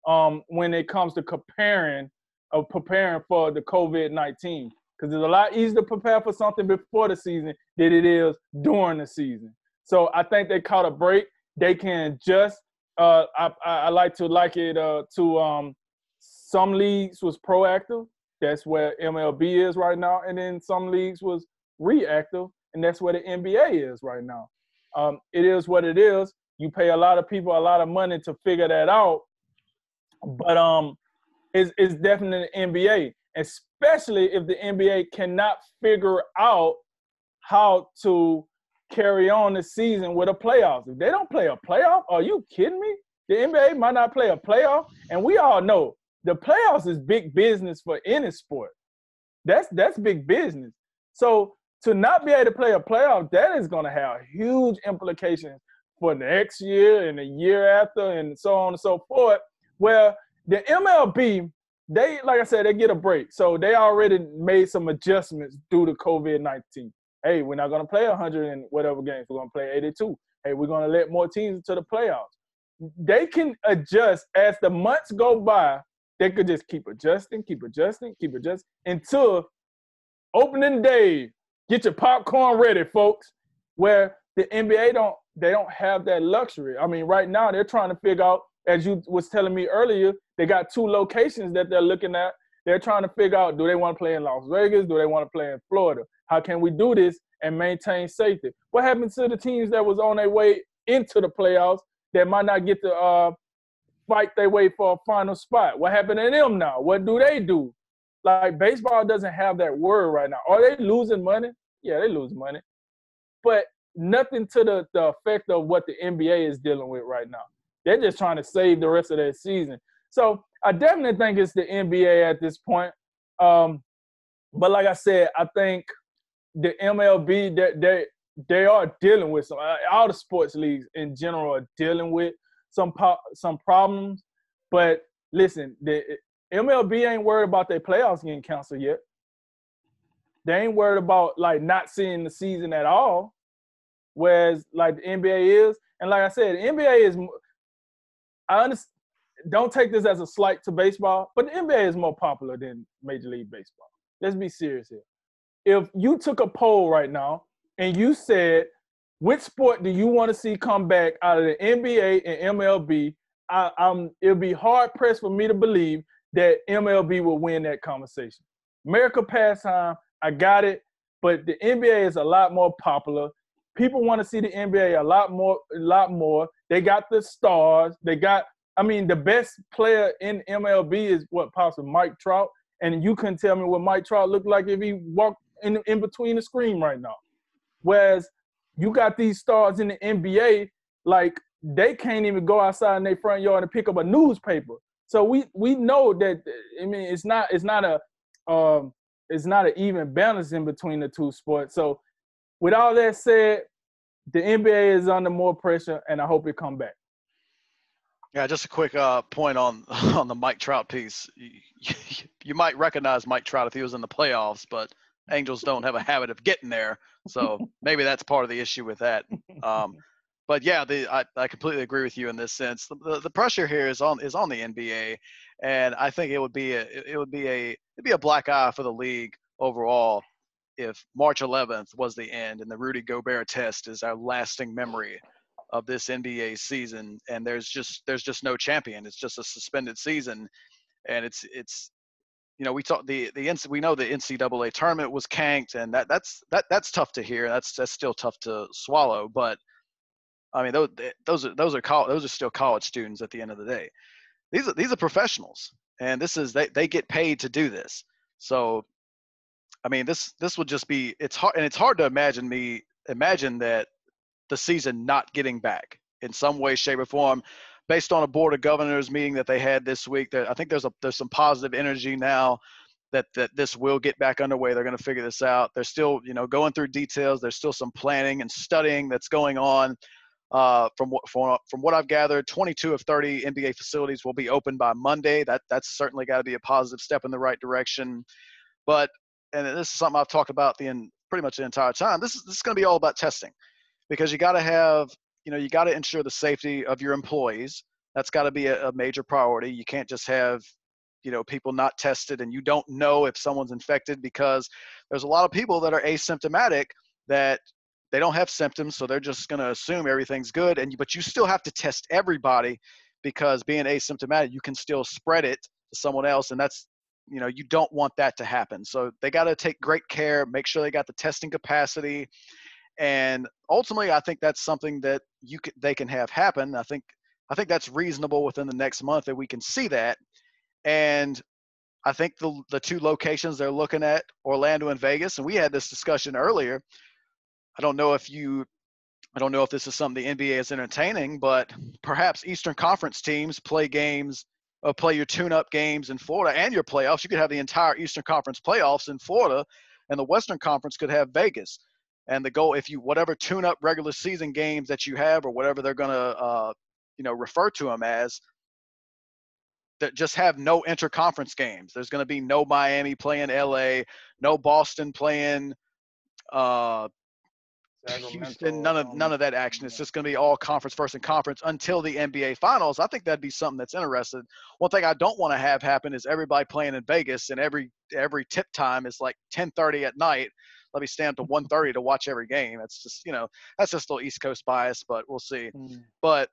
um, when it comes to comparing or preparing for the COVID nineteen, because it's a lot easier to prepare for something before the season than it is during the season. So I think they caught a break. They can adjust. Uh, I, I like to like it uh, to um, some leagues was proactive. That's where M L B is right now. And then some leagues was reactive, and that's where the N B A is right now. Um, it is what it is. You pay a lot of people a lot of money to figure that out. But um, it's, it's definitely the N B A, especially if the N B A cannot figure out how to carry on the season with a playoff. If they don't play a playoff, are you kidding me? The N B A might not play a playoff. And we all know the playoffs is big business for any sport. That's that's big business. So to not be able to play a playoff, that is going to have huge implications for next year and the year after and so on and so forth. Well, the M L B, they, like I said, they get a break. So they already made some adjustments due to COVID nineteen. Hey, we're not going to play one hundred and whatever games. We're going to play eighty-two. Hey, we're going to let more teams into the playoffs. They can adjust as the months go by. They could just keep adjusting, keep adjusting, keep adjusting until opening day. Get your popcorn ready, folks, where the N B A don't they don't have that luxury. I mean, right now they're trying to figure out, as you was telling me earlier, they got two locations that they're looking at. They're trying to figure out, do they want to play in Las Vegas? Do they want to play in Florida? How can we do this and maintain safety? What happened to the teams that was on their way into the playoffs that might not get to uh, fight their way for a final spot? What happened to them now? What do they do? Like, baseball doesn't have that word right now. Are they losing money? Yeah, they lose money. But nothing to the, the effect of what the N B A is dealing with right now. They're just trying to save the rest of their season. So I definitely think it's the N B A at this point. Um, but like I said, I think the M L B, they, they, they are dealing with some – all the sports leagues in general are dealing with some po- some problems. But listen, the M L B ain't worried about their playoffs getting canceled yet. They ain't worried about, like, not seeing the season at all, whereas, like, the N B A is. And like I said, the N B A is – I understand. Don't take this as a slight to baseball, but the N B A is more popular than Major League Baseball. Let's be serious here. If you took a poll right now and you said, which sport do you want to see come back out of the N B A and M L B, I, I'm, it'll be hard-pressed for me to believe that M L B will win that conversation. America pastime, I got it, but the N B A is a lot more popular. People want to see the N B A a lot more. A lot more. They got the stars. They got – I mean, the best player in M L B is what possibly Mike Trout, and you couldn't tell me what Mike Trout looked like if he walked in, in between the screen right now. Whereas you got these stars in the N B A, like they can't even go outside in their front yard and pick up a newspaper. So we we know that. I mean, it's not it's not a um, it's not an even balance in between the two sports. So with all that said, the N B A is under more pressure, and I hope it come back. Yeah, just a quick uh, point on on the Mike Trout piece. You, you, you might recognize Mike Trout if he was in the playoffs, but Angels don't have a habit of getting there, so maybe that's part of the issue with that. Um, But yeah, the, I, I completely agree with you in this sense. The, the, the pressure here is on is on the N B A, and I think it would be a it would be a it'd be a black eye for the league overall if March eleventh was the end and the Rudy Gobert test is our lasting memory of this N B A season, and there's just there's just no champion. It's just a suspended season, and it's it's you know we talk the the we know the N C double A tournament was canked, and that that's that that's tough to hear. That's that's still tough to swallow, but I mean, those those are those are college, those are still college students at the end of the day. These are these are professionals, and this is they, they get paid to do this. So, I mean, this this would just be it's hard, and it's hard to imagine me imagine that the season not getting back in some way, shape, or form, based on a board of governors meeting that they had this week. That I think there's a there's some positive energy now that that this will get back underway. They're going to figure this out. They're still you know going through details. There's still some planning and studying that's going on. Uh, from what from, from what I've gathered, twenty-two of thirty N B A facilities will be open by Monday. That that's certainly got to be a positive step in the right direction. But and this is something I've talked about the in, pretty much the entire time. This is this is going to be all about testing, because you got to have you know you got to ensure the safety of your employees. That's got to be a, a major priority. You can't just have you know people not tested and you don't know if someone's infected, because there's a lot of people that are asymptomatic that. They don't have symptoms, so they're just going to assume everything's good. And but you still have to test everybody, because being asymptomatic, you can still spread it to someone else, and that's you know you don't want that to happen. So they got to take great care, make sure they got the testing capacity, and ultimately, I think that's something that you can, they can have happen. I think I think that's reasonable within the next month that we can see that, and. I think the the two locations they're looking at, Orlando and Vegas, and we had this discussion earlier. I don't know if you, I don't know if this is something the N B A is entertaining, but perhaps Eastern Conference teams play games, or play your tune-up games in Florida and your playoffs. You could have the entire Eastern Conference playoffs in Florida, and the Western Conference could have Vegas. And the goal, if you whatever tune-up regular season games that you have, or whatever they're gonna, uh, you know, refer to them as, that just have no interconference games. There's gonna be no Miami playing L A, no Boston playing. Uh, Houston, none of none of that action. It's just going to be all conference first and conference until the N B A finals. I think that'd be something that's interesting. One thing I don't want to have happen is everybody playing in Vegas, and every every tip time is like ten thirty at night. Let me stay up to one thirty to watch every game. That's just you know that's just a little East Coast bias, but we'll see. Mm. But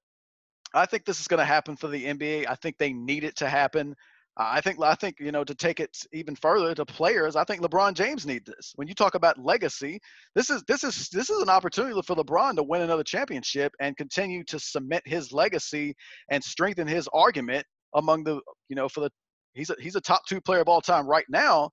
I think this is going to happen for the N B A. I think they need it to happen. I think I think you know to take it even further to players. I think LeBron James needs this. When you talk about legacy, this is this is this is an opportunity for LeBron to win another championship and continue to cement his legacy and strengthen his argument among the you know for the he's a, he's a top two player of all time right now,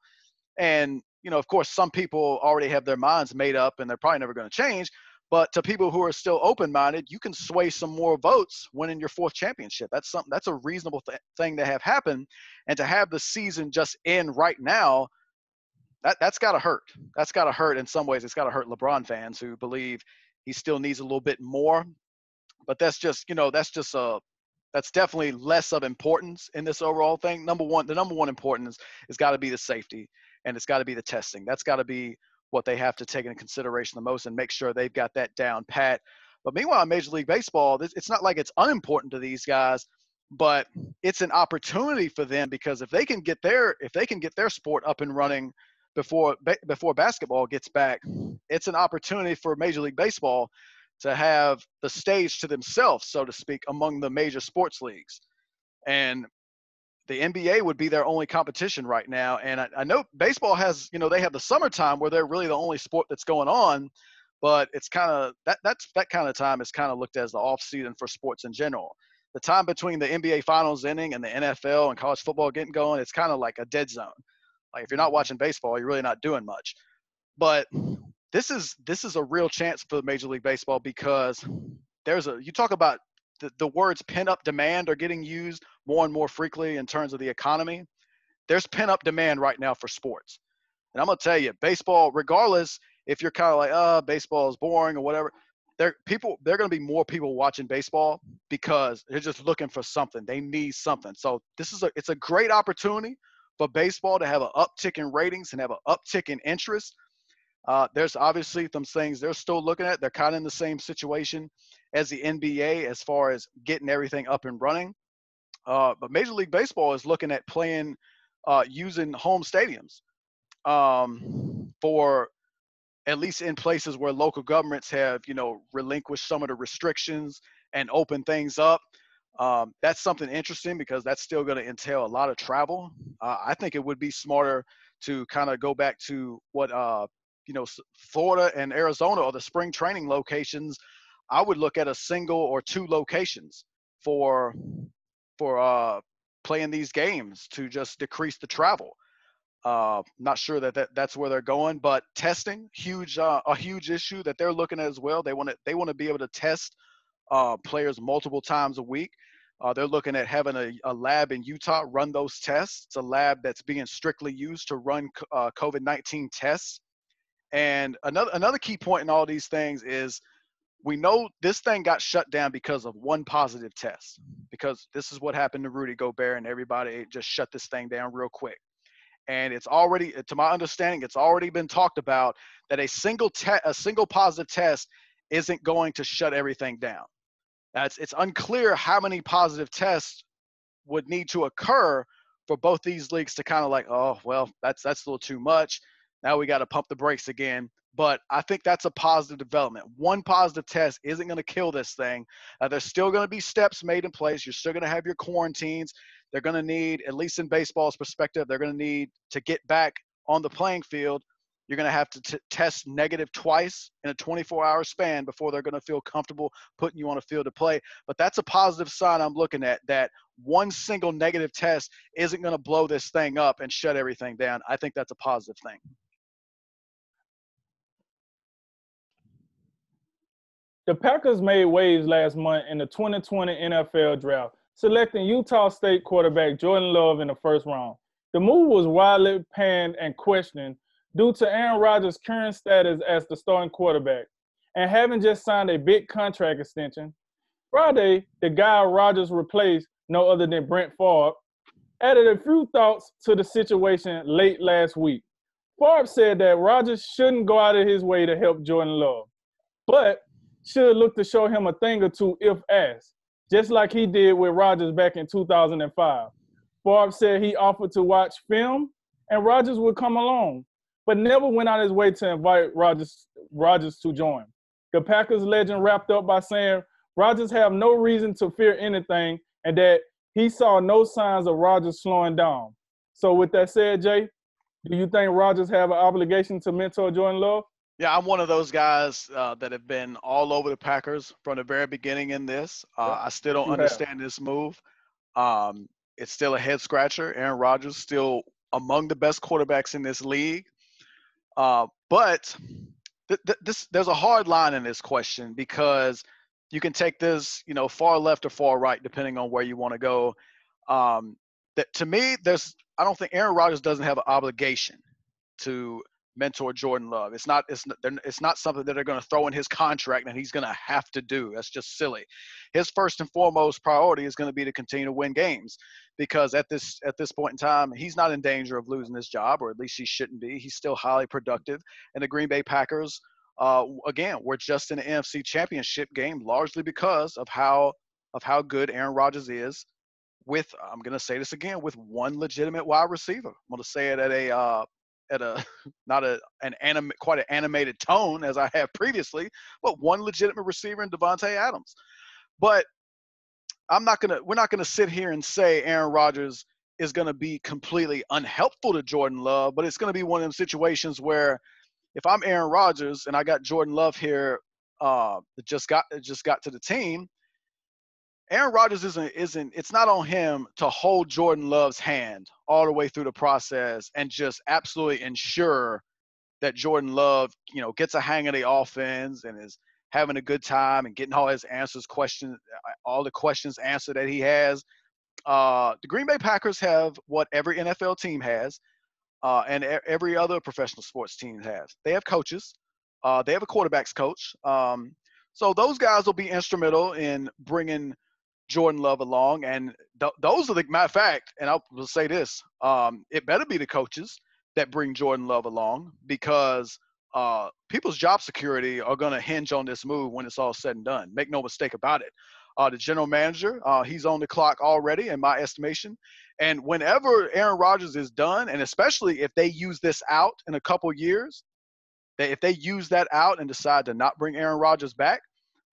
and you know of course some people already have their minds made up and they're probably never going to change. But to people who are still open-minded, you can sway some more votes winning your fourth championship. That's something that's a reasonable th- thing to have happen, and to have the season just end right now, that that's got to hurt. That's got to hurt in some ways. It's got to hurt LeBron fans who believe he still needs a little bit more. But that's just you know that's just a that's definitely less of importance in this overall thing. Number one, the number one importance has got to be the safety, and it's got to be the testing. That's got to be what they have to take into consideration the most and make sure they've got that down pat. But meanwhile, Major League Baseball, it's not like it's unimportant to these guys, but it's an opportunity for them, because if they can get their if they can get their sport up and running before before basketball gets back, it's an opportunity for Major League Baseball to have the stage to themselves, so to speak, among the major sports leagues. And the N B A would be their only competition right now. And I, I know baseball has, you know, they have the summertime where they're really the only sport that's going on, but it's kind of that that's that kind of time is kind of looked at as the off season for sports in general. The time between the N B A finals ending and the N F L and college football getting going, it's kind of like a dead zone. Like if you're not watching baseball, you're really not doing much. But this is this is a real chance for Major League Baseball, because there's a you talk about The, the words pent-up demand are getting used more and more frequently in terms of the economy. There's pent-up demand right now for sports. And I'm going to tell you, baseball, regardless if you're kind of like, oh, baseball is boring or whatever, there people there are going to be more people watching baseball because they're just looking for something. They need something. So this is a it's a great opportunity for baseball to have an uptick in ratings and have an uptick in interest. Uh, there's obviously some things they're still looking at. They're kind of in the same situation. as the N B A as far as getting everything up and running. Uh, but Major League Baseball is looking at playing uh, using home stadiums um, for at least in places where local governments have, you know, relinquished some of the restrictions and open things up. Um, that's something interesting because that's still going to entail a lot of travel. Uh, I think it would be smarter to kind of go back to what, uh, you know, Florida and Arizona are the spring training locations. I would look at a single or two locations for for uh, playing these games to just decrease the travel. Uh, not sure that, that that's where they're going, but testing, huge uh, a huge issue that they're looking at as well. They want to they want to be able to test uh, players multiple times a week. Uh, they're looking at having a, a lab in Utah run those tests. It's a lab that's being strictly used to run uh, COVID nineteen tests. And another another key point in all these things is we know this thing got shut down because of one positive test, because this is what happened to Rudy Gobert and everybody just shut this thing down real quick. And it's already, to my understanding, it's already been talked about that a single te- a single positive test isn't going to shut everything down. It's, it's unclear how many positive tests would need to occur for both these leagues to kind of like, oh, well, that's that's a little too much. Now we got to pump the brakes again. But I think that's a positive development. One positive test isn't going to kill this thing. Uh, there's still going to be steps made in place. You're still going to have your quarantines. They're going to need, at least in baseball's perspective, they're going to need to get back on the playing field. You're going to have to t- test negative twice in a twenty-four hour span before they're going to feel comfortable putting you on a field to play. But that's a positive sign I'm looking at, that one single negative test isn't going to blow this thing up and shut everything down. I think that's a positive thing. The Packers made waves last month in the twenty twenty N F L draft, selecting Utah State quarterback Jordan Love in the first round. The move was widely panned and questioned due to Aaron Rodgers' current status as the starting quarterback and having just signed a big contract extension. Friday, the guy Rodgers replaced, no other than Brett Favre, added a few thoughts to the situation late last week. Favre said that Rodgers shouldn't go out of his way to help Jordan Love, but should look to show him a thing or two if asked, just like he did with Rodgers back in two thousand five. Favre said he offered to watch film and Rodgers would come along, but never went out his way to invite Rodgers, Rodgers to join. The Packers legend wrapped up by saying Rodgers have no reason to fear anything and that he saw no signs of Rodgers slowing down. So with that said, Jay, do you think Rodgers have an obligation to mentor Jordan Love? Yeah, I'm one of those guys uh, that have been all over the Packers from the very beginning in this. Uh, I still don't understand this move. Um, it's still a head scratcher. Aaron Rodgers still among the best quarterbacks in this league. Uh, but th- th- this there's a hard line in this question because you can take this, you know, far left or far right, depending on where you want to go. Um, that to me, there's I don't think Aaron Rodgers doesn't have an obligation to mentor Jordan Love. It's not it's not, it's not something that they're going to throw in his contract and he's going to have to do. That's just silly. His first and foremost priority is going to be to continue to win games because at this at this point in time, he's not in danger of losing his job, or at least he shouldn't be. He's still highly productive. And the Green Bay Packers, uh, again, were just in the N F C Championship game largely because of how of how good Aaron Rodgers is with, I'm going to say this again, with one legitimate wide receiver. I'm going to say it at a uh, at a not a an anim, quite an animated tone as I have previously, but one legitimate receiver in Devontae Adams. But I'm not gonna we're not gonna sit here and say Aaron Rodgers is gonna be completely unhelpful to Jordan Love, but it's gonna be one of them situations where if I'm Aaron Rodgers and I got Jordan Love here, uh, that just got just got to the team, Aaron Rodgers isn't isn't it's not on him to hold Jordan Love's hand all the way through the process and just absolutely ensure that Jordan Love, you know, gets a hang of the offense and is having a good time and getting all his answers questions all the questions answered that he has. Uh, the Green Bay Packers have what every N F L team has, uh, and every other professional sports team has. They have coaches. Uh, they have a quarterback's coach. Um, so those guys will be instrumental in bringing Jordan Love along, and th- those are the matter of fact, and I will say this, um, it better be the coaches that bring Jordan Love along, because uh, people's job security are going to hinge on this move when it's all said and done. Make no mistake about it. Uh, the general manager, uh, he's on the clock already, in my estimation. And whenever Aaron Rodgers is done, and especially if they use this out in a couple years, they, if they use that out and decide to not bring Aaron Rodgers back,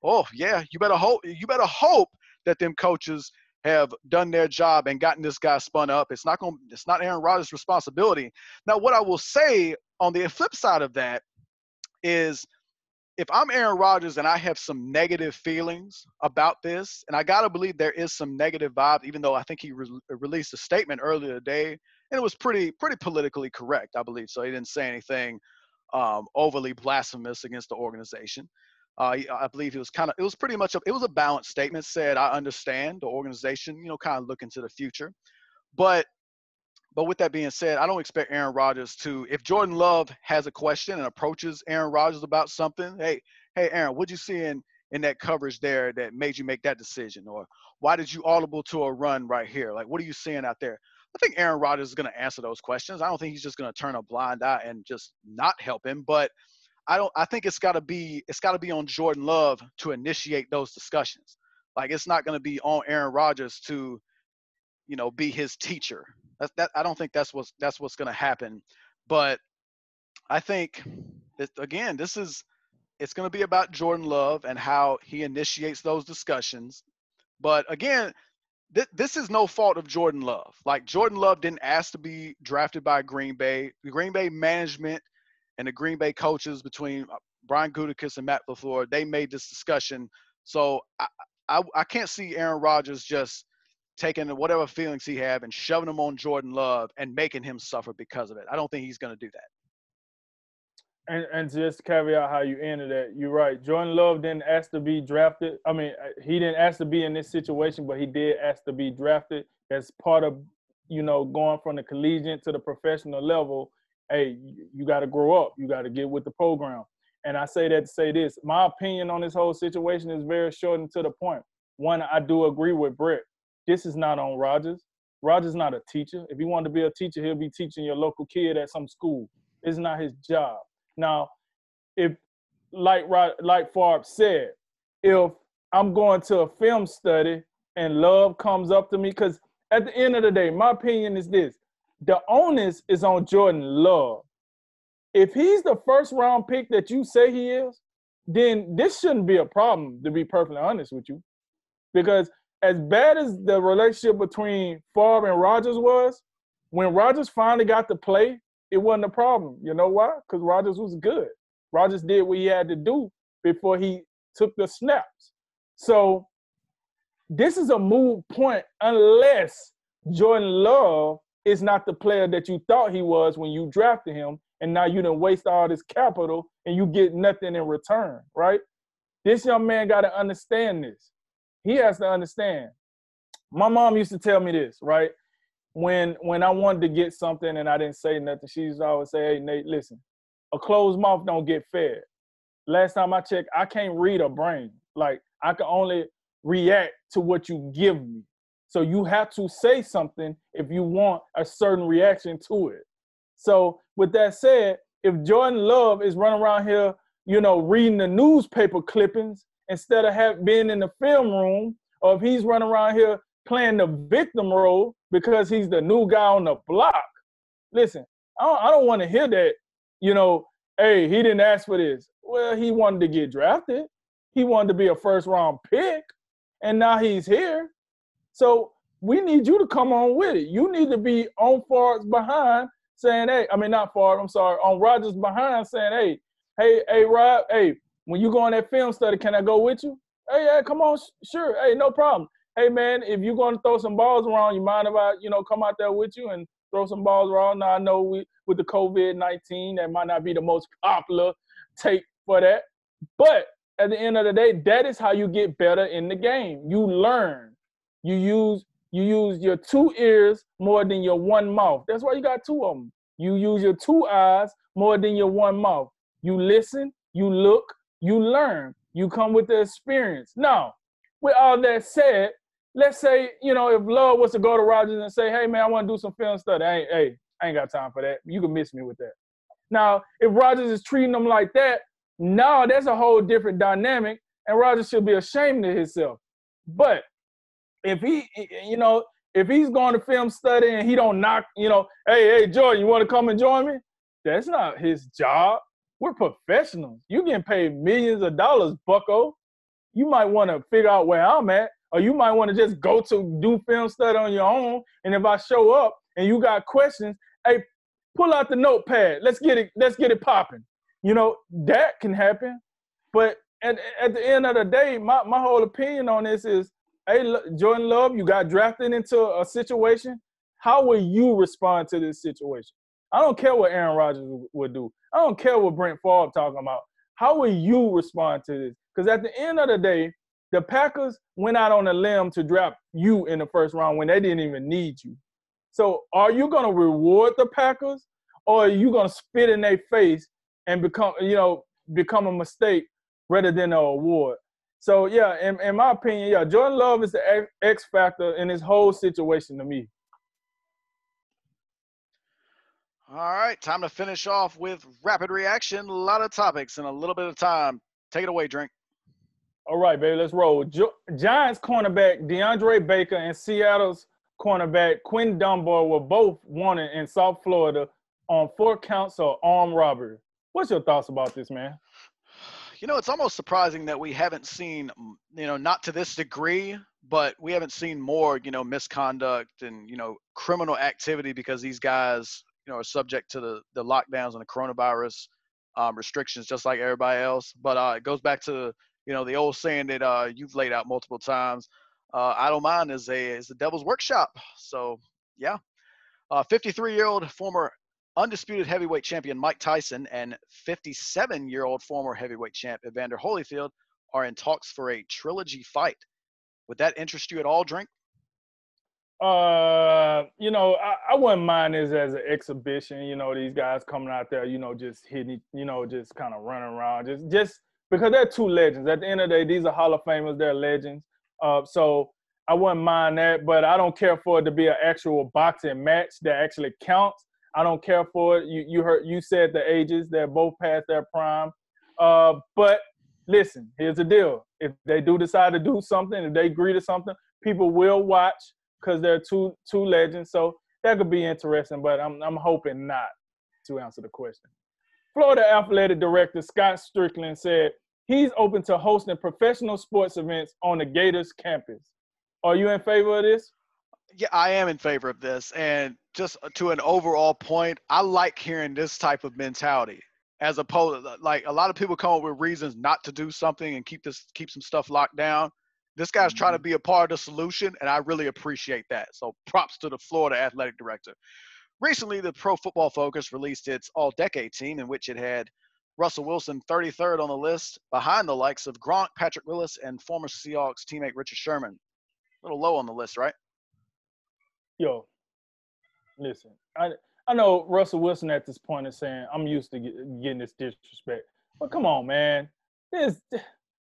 oh yeah, you better hope you better hope that them coaches have done their job and gotten this guy spun up. It's not going. It's not Aaron Rodgers' responsibility. Now, what I will say on the flip side of that is, if I'm Aaron Rodgers and I have some negative feelings about this, and I got to believe there is some negative vibes, even though I think he re- released a statement earlier today, and it was pretty pretty politically correct, I believe. So he didn't say anything um, overly blasphemous against the organization. Uh, I believe it was kind of, it was pretty much, a, it was a balanced statement, said, I understand the organization, you know, kind of looking to the future. But, but with that being said, I don't expect Aaron Rodgers to, if Jordan Love has a question and approaches Aaron Rodgers about something, hey, hey, Aaron, what'd you see in, in that coverage there that made you make that decision? Or why did you audible to a run right here? Like, what are you seeing out there? I think Aaron Rodgers is going to answer those questions. I don't think he's just going to turn a blind eye and just not help him. But I don't. I think it's got to be. It's got to be on Jordan Love to initiate those discussions. Like, it's not going to be on Aaron Rodgers to, you know, be his teacher. That's that. I don't think that's what's that's what's going to happen. But I think that, again, this is. It's going to be about Jordan Love and how he initiates those discussions. But again, th- this is no fault of Jordan Love. Like, Jordan Love didn't ask to be drafted by Green Bay. The Green Bay management and the Green Bay coaches, between Brian Gutekunst and Matt LaFleur, they made this discussion. So I, I, I can't see Aaron Rodgers just taking whatever feelings he have and shoving them on Jordan Love and making him suffer because of it. I don't think he's going to do that. And, and just to caveat how you ended that, you're right. Jordan Love didn't ask to be drafted. I mean, he didn't ask to be in this situation, but he did ask to be drafted. That's part of, you know, going from the collegiate to the professional level. Hey, you got to grow up. You got to get with the program. And I say that to say this. My opinion on this whole situation is very short and to the point. One, I do agree with Brett. This is not on Rodgers. Rodgers not a teacher. If he wanted to be a teacher, he'll be teaching your local kid at some school. It's not his job. Now, if, like like Favre said, if I'm going to a film study and Love comes up to me, because at the end of the day, my opinion is this. The onus is on Jordan Love. If he's the first round pick that you say he is, then this shouldn't be a problem, to be perfectly honest with you. Because as bad as the relationship between Favre and Rodgers was, when Rodgers finally got to play, it wasn't a problem. You know why? Because Rodgers was good. Rodgers did what he had to do before he took the snaps. So this is a moot point unless Jordan Love is not the player that you thought he was when you drafted him, and now you done waste all this capital and you get nothing in return, right? This young man got to understand this. He has to understand. My mom used to tell me this, right? When when I wanted to get something and I didn't say nothing, she used to always say, hey, Nate, listen, a closed mouth don't get fed. Last time I checked, I can't read a brain. Like, I can only react to what you give me. So you have to say something if you want a certain reaction to it. So with that said, if Jordan Love is running around here, you know, reading the newspaper clippings instead of have, being in the film room, or if he's running around here playing the victim role because he's the new guy on the block, listen, I don't, I don't want to hear that, you know, hey, he didn't ask for this. Well, he wanted to get drafted. He wanted to be a first-round pick, and now he's here. So we need you to come on with it. You need to be on Favre's behind saying, hey, I mean, not Favre, I'm sorry, on Rodgers' behind saying, hey, hey, hey, Rob, hey, when you go on that film study, can I go with you? Hey, yeah, come on, sh- sure, hey, no problem. Hey, man, if you're going to throw some balls around, you mind if I, you know, come out there with you and throw some balls around? Now, I know we, with the covid nineteen, that might not be the most popular take for that. But at the end of the day, that is how you get better in the game. You learn. You use you use your two ears more than your one mouth. That's why you got two of them. You use your two eyes more than your one mouth. You listen, you look, you learn. You come with the experience. Now, with all that said, let's say, you know, if Love was to go to Rodgers and say, hey, man, I want to do some film study. I ain't, hey, I ain't got time for that. You can miss me with that. Now, if Rodgers is treating them like that, now that's a whole different dynamic, and Rodgers should be ashamed of himself. But if he, you know, if he's going to film study and he don't knock, you know, hey, hey, Jordan, you want to come and join me? That's not his job. We're professionals. You're getting paid millions of dollars, bucko. You might want to figure out where I'm at, or you might want to just go to do film study on your own. And if I show up and you got questions, hey, pull out the notepad. Let's get it. Let's get it popping. You know, that can happen. But at, at the end of the day, my, my whole opinion on this is, hey, Jordan Love, you got drafted into a situation. How will you respond to this situation? I don't care what Aaron Rodgers would do. I don't care what Brett Favre talking about. How will you respond to this? Because at the end of the day, the Packers went out on a limb to draft you in the first round when they didn't even need you. So are you going to reward the Packers, or are you going to spit in their face and become, you know, become a mistake rather than an award? So, yeah, in, in my opinion, yeah, Jordan Love is the X factor in this whole situation to me. All right, time to finish off with rapid reaction. A lot of topics in a little bit of time. Take it away, Drink. All right, baby, let's roll. Jo- Giants cornerback DeAndre Baker and Seattle's cornerback Quentin Dunbar were both wanted in South Florida on four counts of armed robbery. What's your thoughts about this, man? You know, it's almost surprising that we haven't seen, you know, not to this degree, but we haven't seen more, you know, misconduct and, you know, criminal activity, because these guys – you know, are subject to the, the lockdowns and the coronavirus um, restrictions, just like everybody else. But uh, it goes back to, you know, the old saying that uh, you've laid out multiple times. Uh, I don't mind is a is the devil's workshop. So, yeah. Uh, fifty-three-year-old former undisputed heavyweight champion Mike Tyson and fifty-seven-year-old former heavyweight champ Evander Holyfield are in talks for a trilogy fight. Would that interest you at all, Drink? Uh, you know, I, I wouldn't mind this as an exhibition, you know, these guys coming out there, you know, just hitting, you know, just kind of running around, just, just because they're two legends. At the end of the day, these are Hall of Famers, they're legends. Uh, so I wouldn't mind that, but I don't care for it to be an actual boxing match that actually counts. I don't care for it. You, you heard, you said the ages, they're both past their prime. Uh, but listen, here's the deal. If they do decide to do something, if they agree to something, people will watch, because they're two two legends, so that could be interesting, but I'm I'm hoping not, to answer the question. Florida Athletic Director Scott Strickland said he's open to hosting professional sports events on the Gators campus. Are you in favor of this? Yeah, I am in favor of this. And just to an overall point, I like hearing this type of mentality, as opposed to, like, a lot of people come up with reasons not to do something and keep this keep some stuff locked down. This guy's trying to be a part of the solution, and I really appreciate that. So props to the Florida Athletic Director. Recently, the Pro Football Focus released its all-decade team, in which it had Russell Wilson thirty-third on the list, behind the likes of Gronk, Patrick Willis, and former Seahawks teammate Richard Sherman. A little low on the list, right? Yo, listen, I, I know Russell Wilson at this point is saying, I'm used to get, getting this disrespect. But come on, man. This,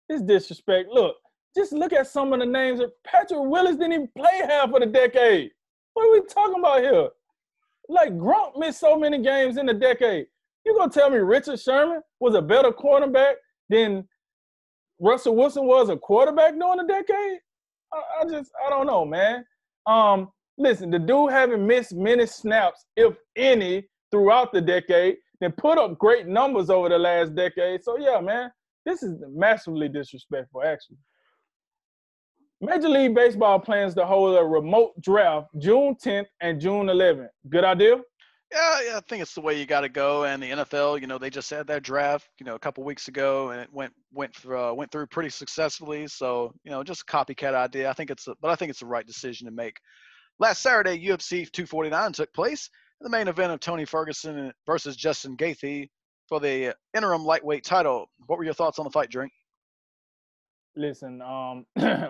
this disrespect, look. Just look at some of the names. Patrick Willis didn't even play half of the decade. What are we talking about here? Like, Gronk missed so many games in the decade. You gonna tell me Richard Sherman was a better quarterback than Russell Wilson was a quarterback during the decade? I, I just, I don't know, man. Um, listen, the dude haven't missed many snaps, if any, throughout the decade, then put up great numbers over the last decade. So, yeah, man, this is massively disrespectful, actually. Major League Baseball plans to hold a remote draft June tenth and June eleventh. Good idea? Yeah, yeah, I think it's the way you got to go. And the N F L, you know, they just had their draft, you know, a couple weeks ago, and it went went uh, went through pretty successfully. So, you know, just a copycat idea. I think it's, a, but I think it's the right decision to make. Last Saturday, U F C two forty-nine took place. The main event of Tony Ferguson versus Justin Gaethje for the interim lightweight title. What were your thoughts on the fight, Drink? Listen, um,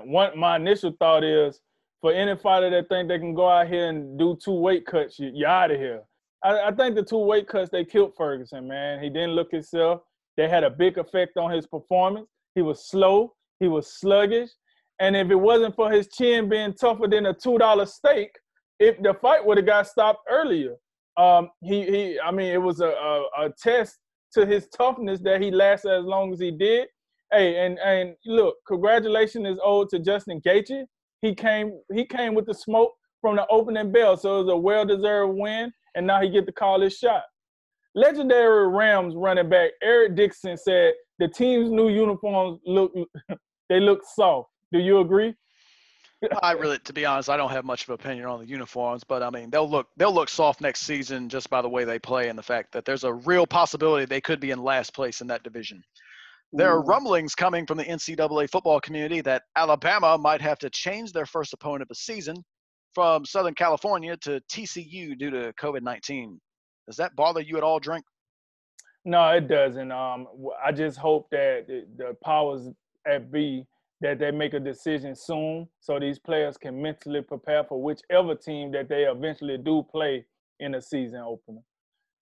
one my initial thought is, for any fighter that think they can go out here and do two weight cuts, you, you're out of here. I, I think the two weight cuts, they killed Ferguson, man. He didn't look himself. They had a big effect on his performance. He was slow. He was sluggish. And if it wasn't for his chin being tougher than a two dollar steak, if the fight would have got stopped earlier. um, he he. I mean, it was a, a a test to his toughness that he lasted as long as he did. Hey, and and look, congratulations is owed to Justin Gaethje. He came he came with the smoke from the opening bell, so it was a well-deserved win, and now he get to call his shot. Legendary Rams running back Eric Dickerson said the team's new uniforms look they look soft. Do you agree? I really, to be honest, I don't have much of an opinion on the uniforms, but I mean, they'll look they'll look soft next season just by the way they play and the fact that there's a real possibility they could be in last place in that division. There are rumblings coming from the N C double A football community that Alabama might have to change their first opponent of the season from Southern California to T C U due to COVID nineteen. Does that bother you at all, Drink? No, it doesn't. Um, I just hope that the powers at be that they make a decision soon so these players can mentally prepare for whichever team that they eventually do play in a season opener.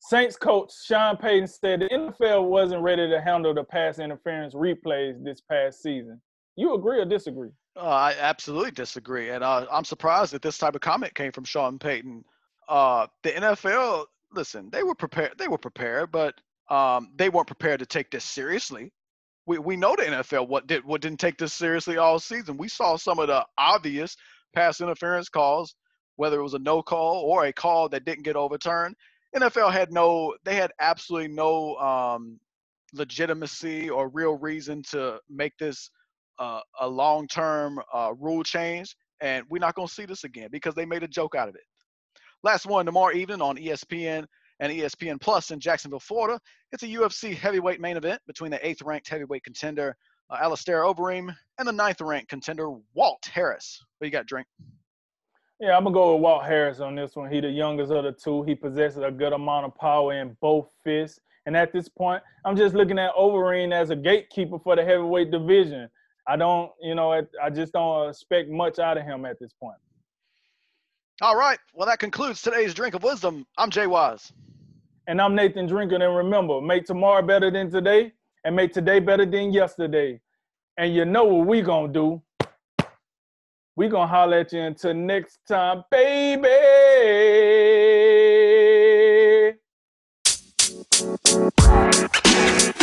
Saints coach Sean Payton said the N F L wasn't ready to handle the pass interference replays this past season. You agree or disagree? Uh, I absolutely disagree, and uh, I'm surprised that this type of comment came from Sean Payton. Uh, the N F L, listen, they were prepared. They were prepared, but um, they weren't prepared to take this seriously. We we know the N F L what did what didn't take this seriously all season. We saw some of the obvious pass interference calls, whether it was a no call or a call that didn't get overturned. N F L had no – they had absolutely no um, legitimacy or real reason to make this uh, a long-term uh, rule change, and we're not going to see this again because they made a joke out of it. Last one, tomorrow evening on E S P N and E S P N Plus in Jacksonville, Florida. It's a U F C heavyweight main event between the eighth-ranked heavyweight contender uh, Alistair Overeem and the ninth-ranked contender Walt Harris. What you got, Drink? Yeah, I'm going to go with Walt Harris on this one. He the youngest of the two. He possesses a good amount of power in both fists. And at this point, I'm just looking at Overeem as a gatekeeper for the heavyweight division. I don't, you know, I, I just don't expect much out of him at this point. All right. Well, that concludes today's Drink of Wisdom. I'm Jay Wise. And I'm Nathan Drinkard. And remember, make tomorrow better than today and make today better than yesterday. And you know what we going to do. We're going to holler at you until next time, baby.